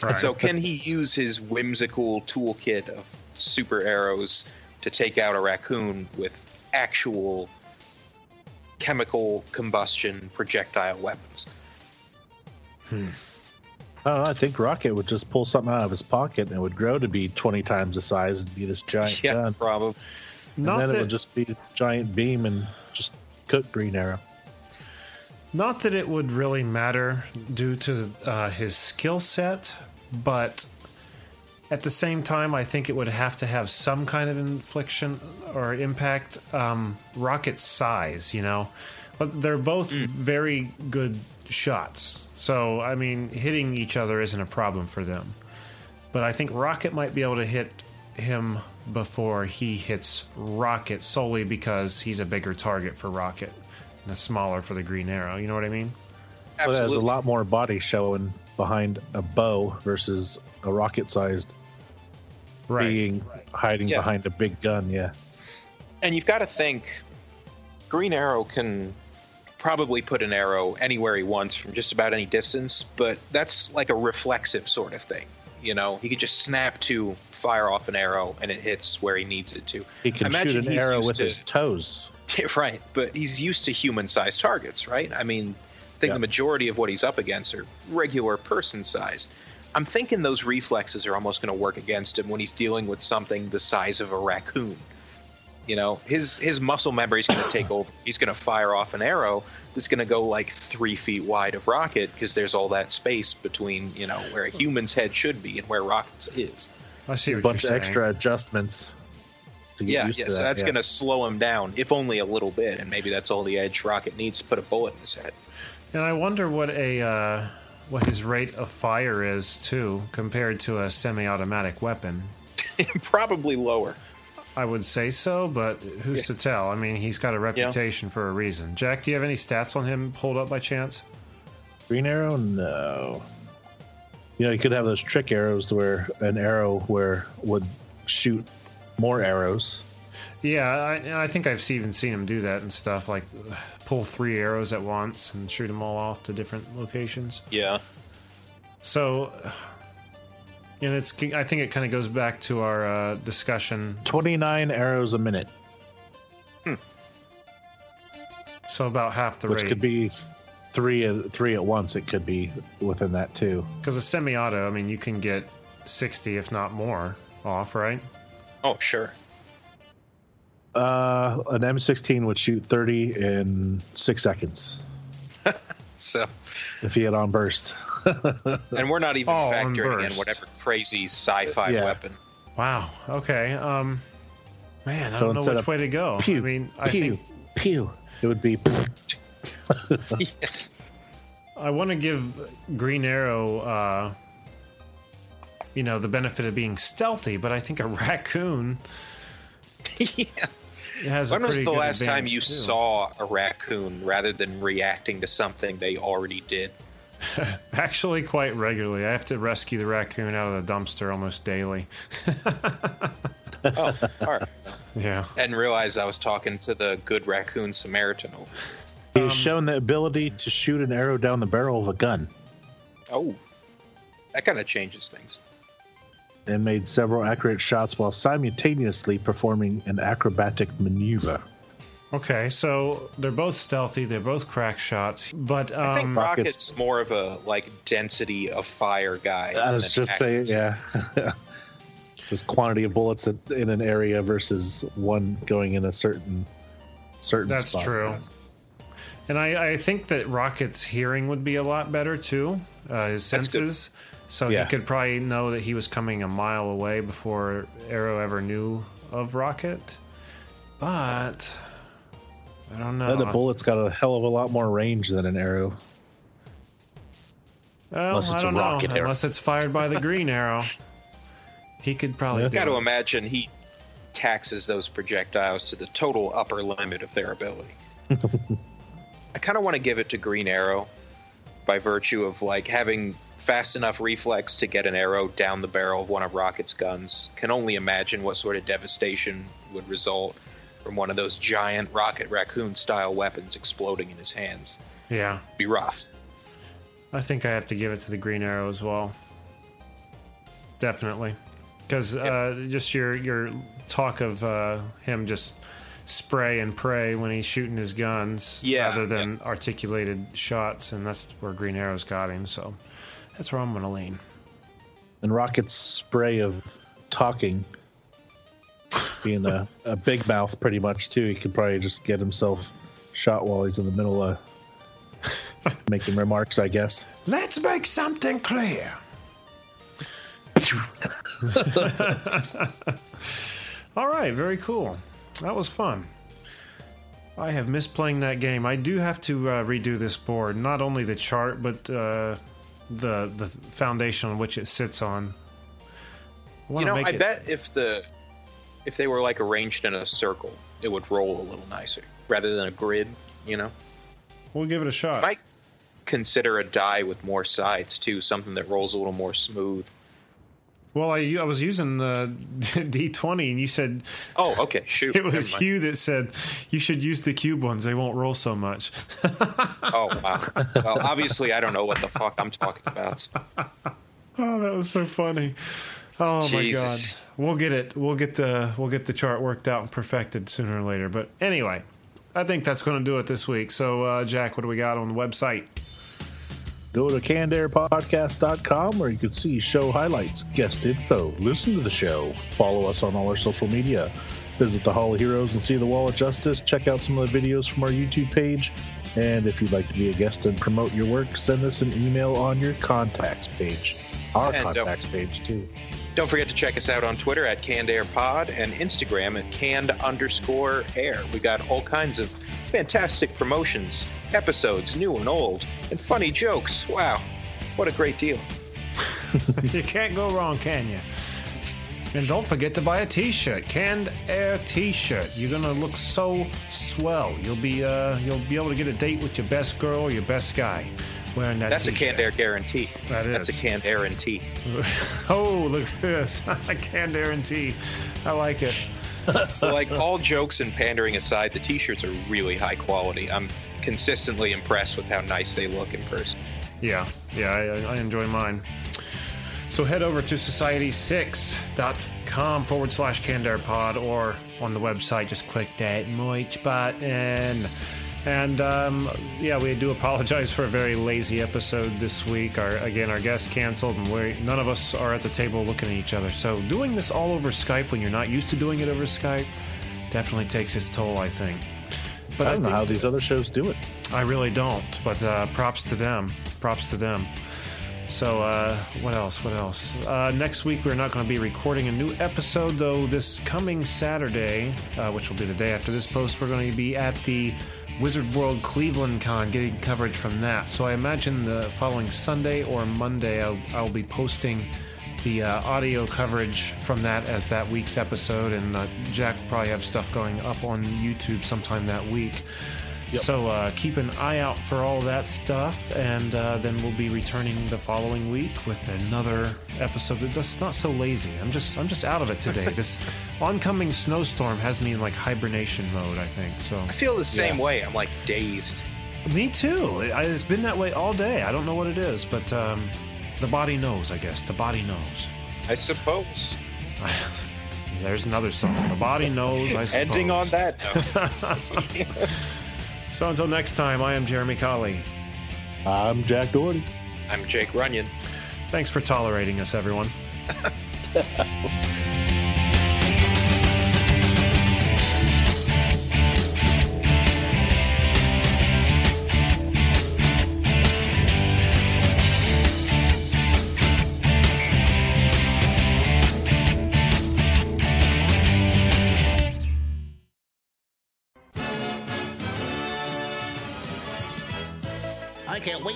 Right. So can he use his whimsical toolkit of super arrows to take out a raccoon with actual chemical combustion projectile weapons? Hmm. Oh, I think Rocket would just pull something out of his pocket and it would grow to be twenty times the size and be this giant yeah, gun. Probably. And not then that, it would just be a giant beam and just cook Green Arrow. Not that it would really matter due to uh, his skill set, but at the same time, I think it would have to have some kind of infliction or impact. Um, Rocket's size, you know. But they're both mm. very good shots. So, I mean, hitting each other isn't a problem for them. But I think Rocket might be able to hit him before he hits Rocket solely because he's a bigger target for Rocket and a smaller for the Green Arrow. You know what I mean? Absolutely. Well, there's a lot more body showing behind a bow versus a rocket-sized right. being right. hiding yeah. behind a big gun, yeah. And you've got to think Green Arrow can probably put an arrow anywhere he wants from just about any distance, but that's like a reflexive sort of thing. You know, he could just snap to, fire off an arrow, and it hits where he needs it to. He can shoot an arrow with his toes. Right, but he's used to human-sized targets, right? I mean, I think yeah. the majority of what he's up against are regular person-sized. I'm thinking those reflexes are almost going to work against him when he's dealing with something the size of a raccoon. You know, his his muscle memory's going to take over. He's going to fire off an arrow that's going to go like three feet wide of Rocket, because there's all that space between, you know, where a human's head should be and where Rocket's is. I see a bunch of extra adjustments. Yeah, yeah, so that's going to slow him down, if only a little bit, and maybe that's all the edge Rocket needs to put a bullet in his head. And I wonder what a uh, what his rate of fire is too, compared to a semi-automatic weapon. Probably lower. I would say so, but who's yeah. to tell? I mean, he's got a reputation yeah. for a reason. Jack, do you have any stats on him pulled up by chance? Green arrow? No. You know, you could have those trick arrows where an arrow where would shoot more arrows. Yeah, I, I think I've even seen him do that and stuff, like pull three arrows at once and shoot them all off to different locations. Yeah. So... And it's, I think it kind of goes back to our uh, discussion. twenty-nine arrows a minute. Hmm. So about half the rate. Which could be three, three at once. It could be within that, too. Because a semi-auto, I mean, you can get sixty, if not more, off, right? Oh, sure. Uh, an M sixteen would shoot thirty in six seconds. So, if he had on burst. And we're not even oh, factoring in whatever crazy sci-fi yeah. weapon. Wow. Okay. Um, man, I so don't know which way to go. Pew, I mean, pew, I think pew. It would be. yeah. I want to give Green Arrow, uh, you know, the benefit of being stealthy, but I think a raccoon. yeah. When was the last time you too. saw a raccoon rather than reacting to something they already did? Actually, quite regularly. I have to rescue the raccoon out of the dumpster almost daily. Oh, all right. Yeah. I didn't realize I was talking to the good raccoon Samaritan over here. He was um, shown the ability to shoot an arrow down the barrel of a gun. Oh, that kind of changes things. And made several accurate shots while simultaneously performing an acrobatic maneuver. Okay, so they're both stealthy, they're both crack shots, but um, I think Rocket's, Rocket's more of a like density of fire guy. I was just saying, yeah, just quantity of bullets in an area versus one going in a certain certain. That's spot. True. And I, I think that Rocket's hearing would be a lot better too. Uh, his senses. So yeah. he could probably know that he was coming a mile away before Arrow ever knew of Rocket. But I don't know. The bullet's got a hell of a lot more range than an arrow. Well, unless it's I don't a rocket know. Arrow. Unless it's fired by the Green Arrow. He could probably. You've got to imagine he taxes those projectiles to the total upper limit of their ability. I kind of want to give it to Green Arrow by virtue of like having fast enough reflex to get an arrow down the barrel of one of Rocket's guns. Can only imagine what sort of devastation would result from one of those giant rocket raccoon style weapons exploding in his hands. Yeah. It'd be rough. I think I have to give it to the Green Arrow as well. Definitely. Because yep. uh, just your, your talk of uh, him just spray and pray when he's shooting his guns yeah, rather than yep. articulated shots, and that's where Green Arrow's got him, so... That's where I'm going to lean. And Rocket's spray of talking, being a, a big mouth pretty much, too. He could probably just get himself shot while he's in the middle of making remarks, I guess. Let's make something clear. All right, very cool. That was fun. I have missed playing that game. I do have to uh, redo this board, not only the chart, but... Uh, the the foundation on which it sits on. I you know, make I it... bet if the if they were like arranged in a circle, it would roll a little nicer rather than a grid. You know, we'll give it a shot. Might consider a die with more sides too, something that rolls a little more smooth. Well, I I was using the D twenty, and you said, "Oh, okay, shoot." It was you that said you should use the cube ones; they won't roll so much. Oh wow! Well, obviously, I don't know what the fuck I'm talking about. Oh, that was so funny. Oh, Jesus. My God. We'll get it. We'll get the we'll get the chart worked out and perfected sooner or later. But anyway, I think that's going to do it this week. So, uh, Jack, what do we got on the website? Go to canned air podcast dot com where you can see show highlights, guest info, listen to the show, follow us on all our social media, visit the Hall of Heroes and see the Wall of Justice, check out some of the videos from our YouTube page, and if you'd like to be a guest and promote your work, send us an email on your contacts page. Our and contacts page, too. Don't forget to check us out on Twitter at Canned Air Pod and Instagram at Canned underscore Air. We got all kinds of fantastic promotions, episodes, new and old, and funny jokes. Wow, what a great deal. You can't go wrong, can you? And don't forget to buy a t-shirt, Canned Air t-shirt. You're going to look so swell. You'll be uh, you'll be able to get a date with your best girl or your best guy. Wearing that That's t-shirt. A Canned Air guarantee. That is. That's a Canned Air and tea. Oh, look at this. A Canned Air and tea. I like it. Like, all jokes and pandering aside, the t-shirts are really high quality. I'm consistently impressed with how nice they look in person. Yeah, yeah, I, I enjoy mine. So head over to society six dot com forward slash Canned Air Pod, or on the website, just click that merch button. And, um, yeah, we do apologize for a very lazy episode this week. Our, again, our guest canceled, and we're, none of us are at the table looking at each other. So doing this all over Skype when you're not used to doing it over Skype definitely takes its toll, I think. But I don't I know how these other shows do it. I really don't, but uh, props to them. Props to them. So uh, what else? What else? Uh, next week we're not going to be recording a new episode, though. This coming Saturday, uh, which will be the day after this post, we're going to be at the Wizard World Cleveland Con, getting coverage from that. So I imagine the following Sunday or Monday I'll, I'll be posting the uh, audio coverage from that as that week's episode, and uh, Jack will probably have stuff going up on YouTube sometime that week. Yep. So uh, keep an eye out for all that stuff, and uh, then we'll be returning the following week with another episode that's not so lazy. I'm just I'm just out of it today. This oncoming snowstorm has me in like hibernation mode, I think. So I feel the same yeah. way. I'm like dazed. Me too. It's been that way all day. I don't know what it is, but um, the body knows, I guess. The body knows. I suppose. There's another song. The body knows, I suppose. Ending on that note. So until next time, I am Jeremy Collie. I'm Jack Doherty. I'm Jake Runyon. Thanks for tolerating us, everyone.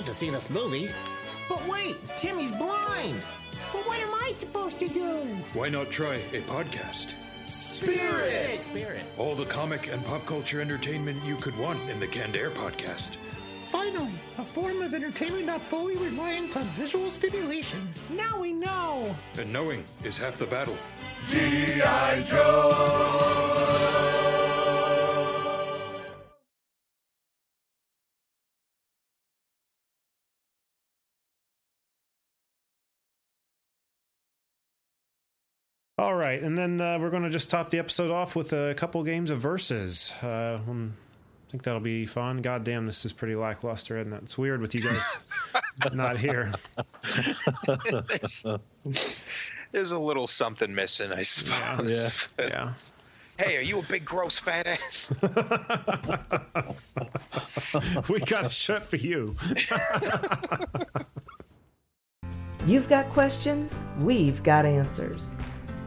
To see this movie. But wait, Timmy's blind. But what am I supposed to do? Why not try a podcast? Spirit! Spirit. All the comic and pop culture entertainment you could want in the Canned Air Podcast. Finally, a form of entertainment not fully reliant on visual stimulation. Now we know. And knowing is half the battle. G I. Joe! All right, and then uh, we're going to just top the episode off with a couple games of Versus. Uh, I think that'll be fun. God damn, this is pretty lackluster, isn't it? It's weird with you guys not here. there's, there's a little something missing, I suppose. Yeah. yeah. Hey, are you a big, gross, fat ass? We got a shot for you. You've got questions, we've got answers.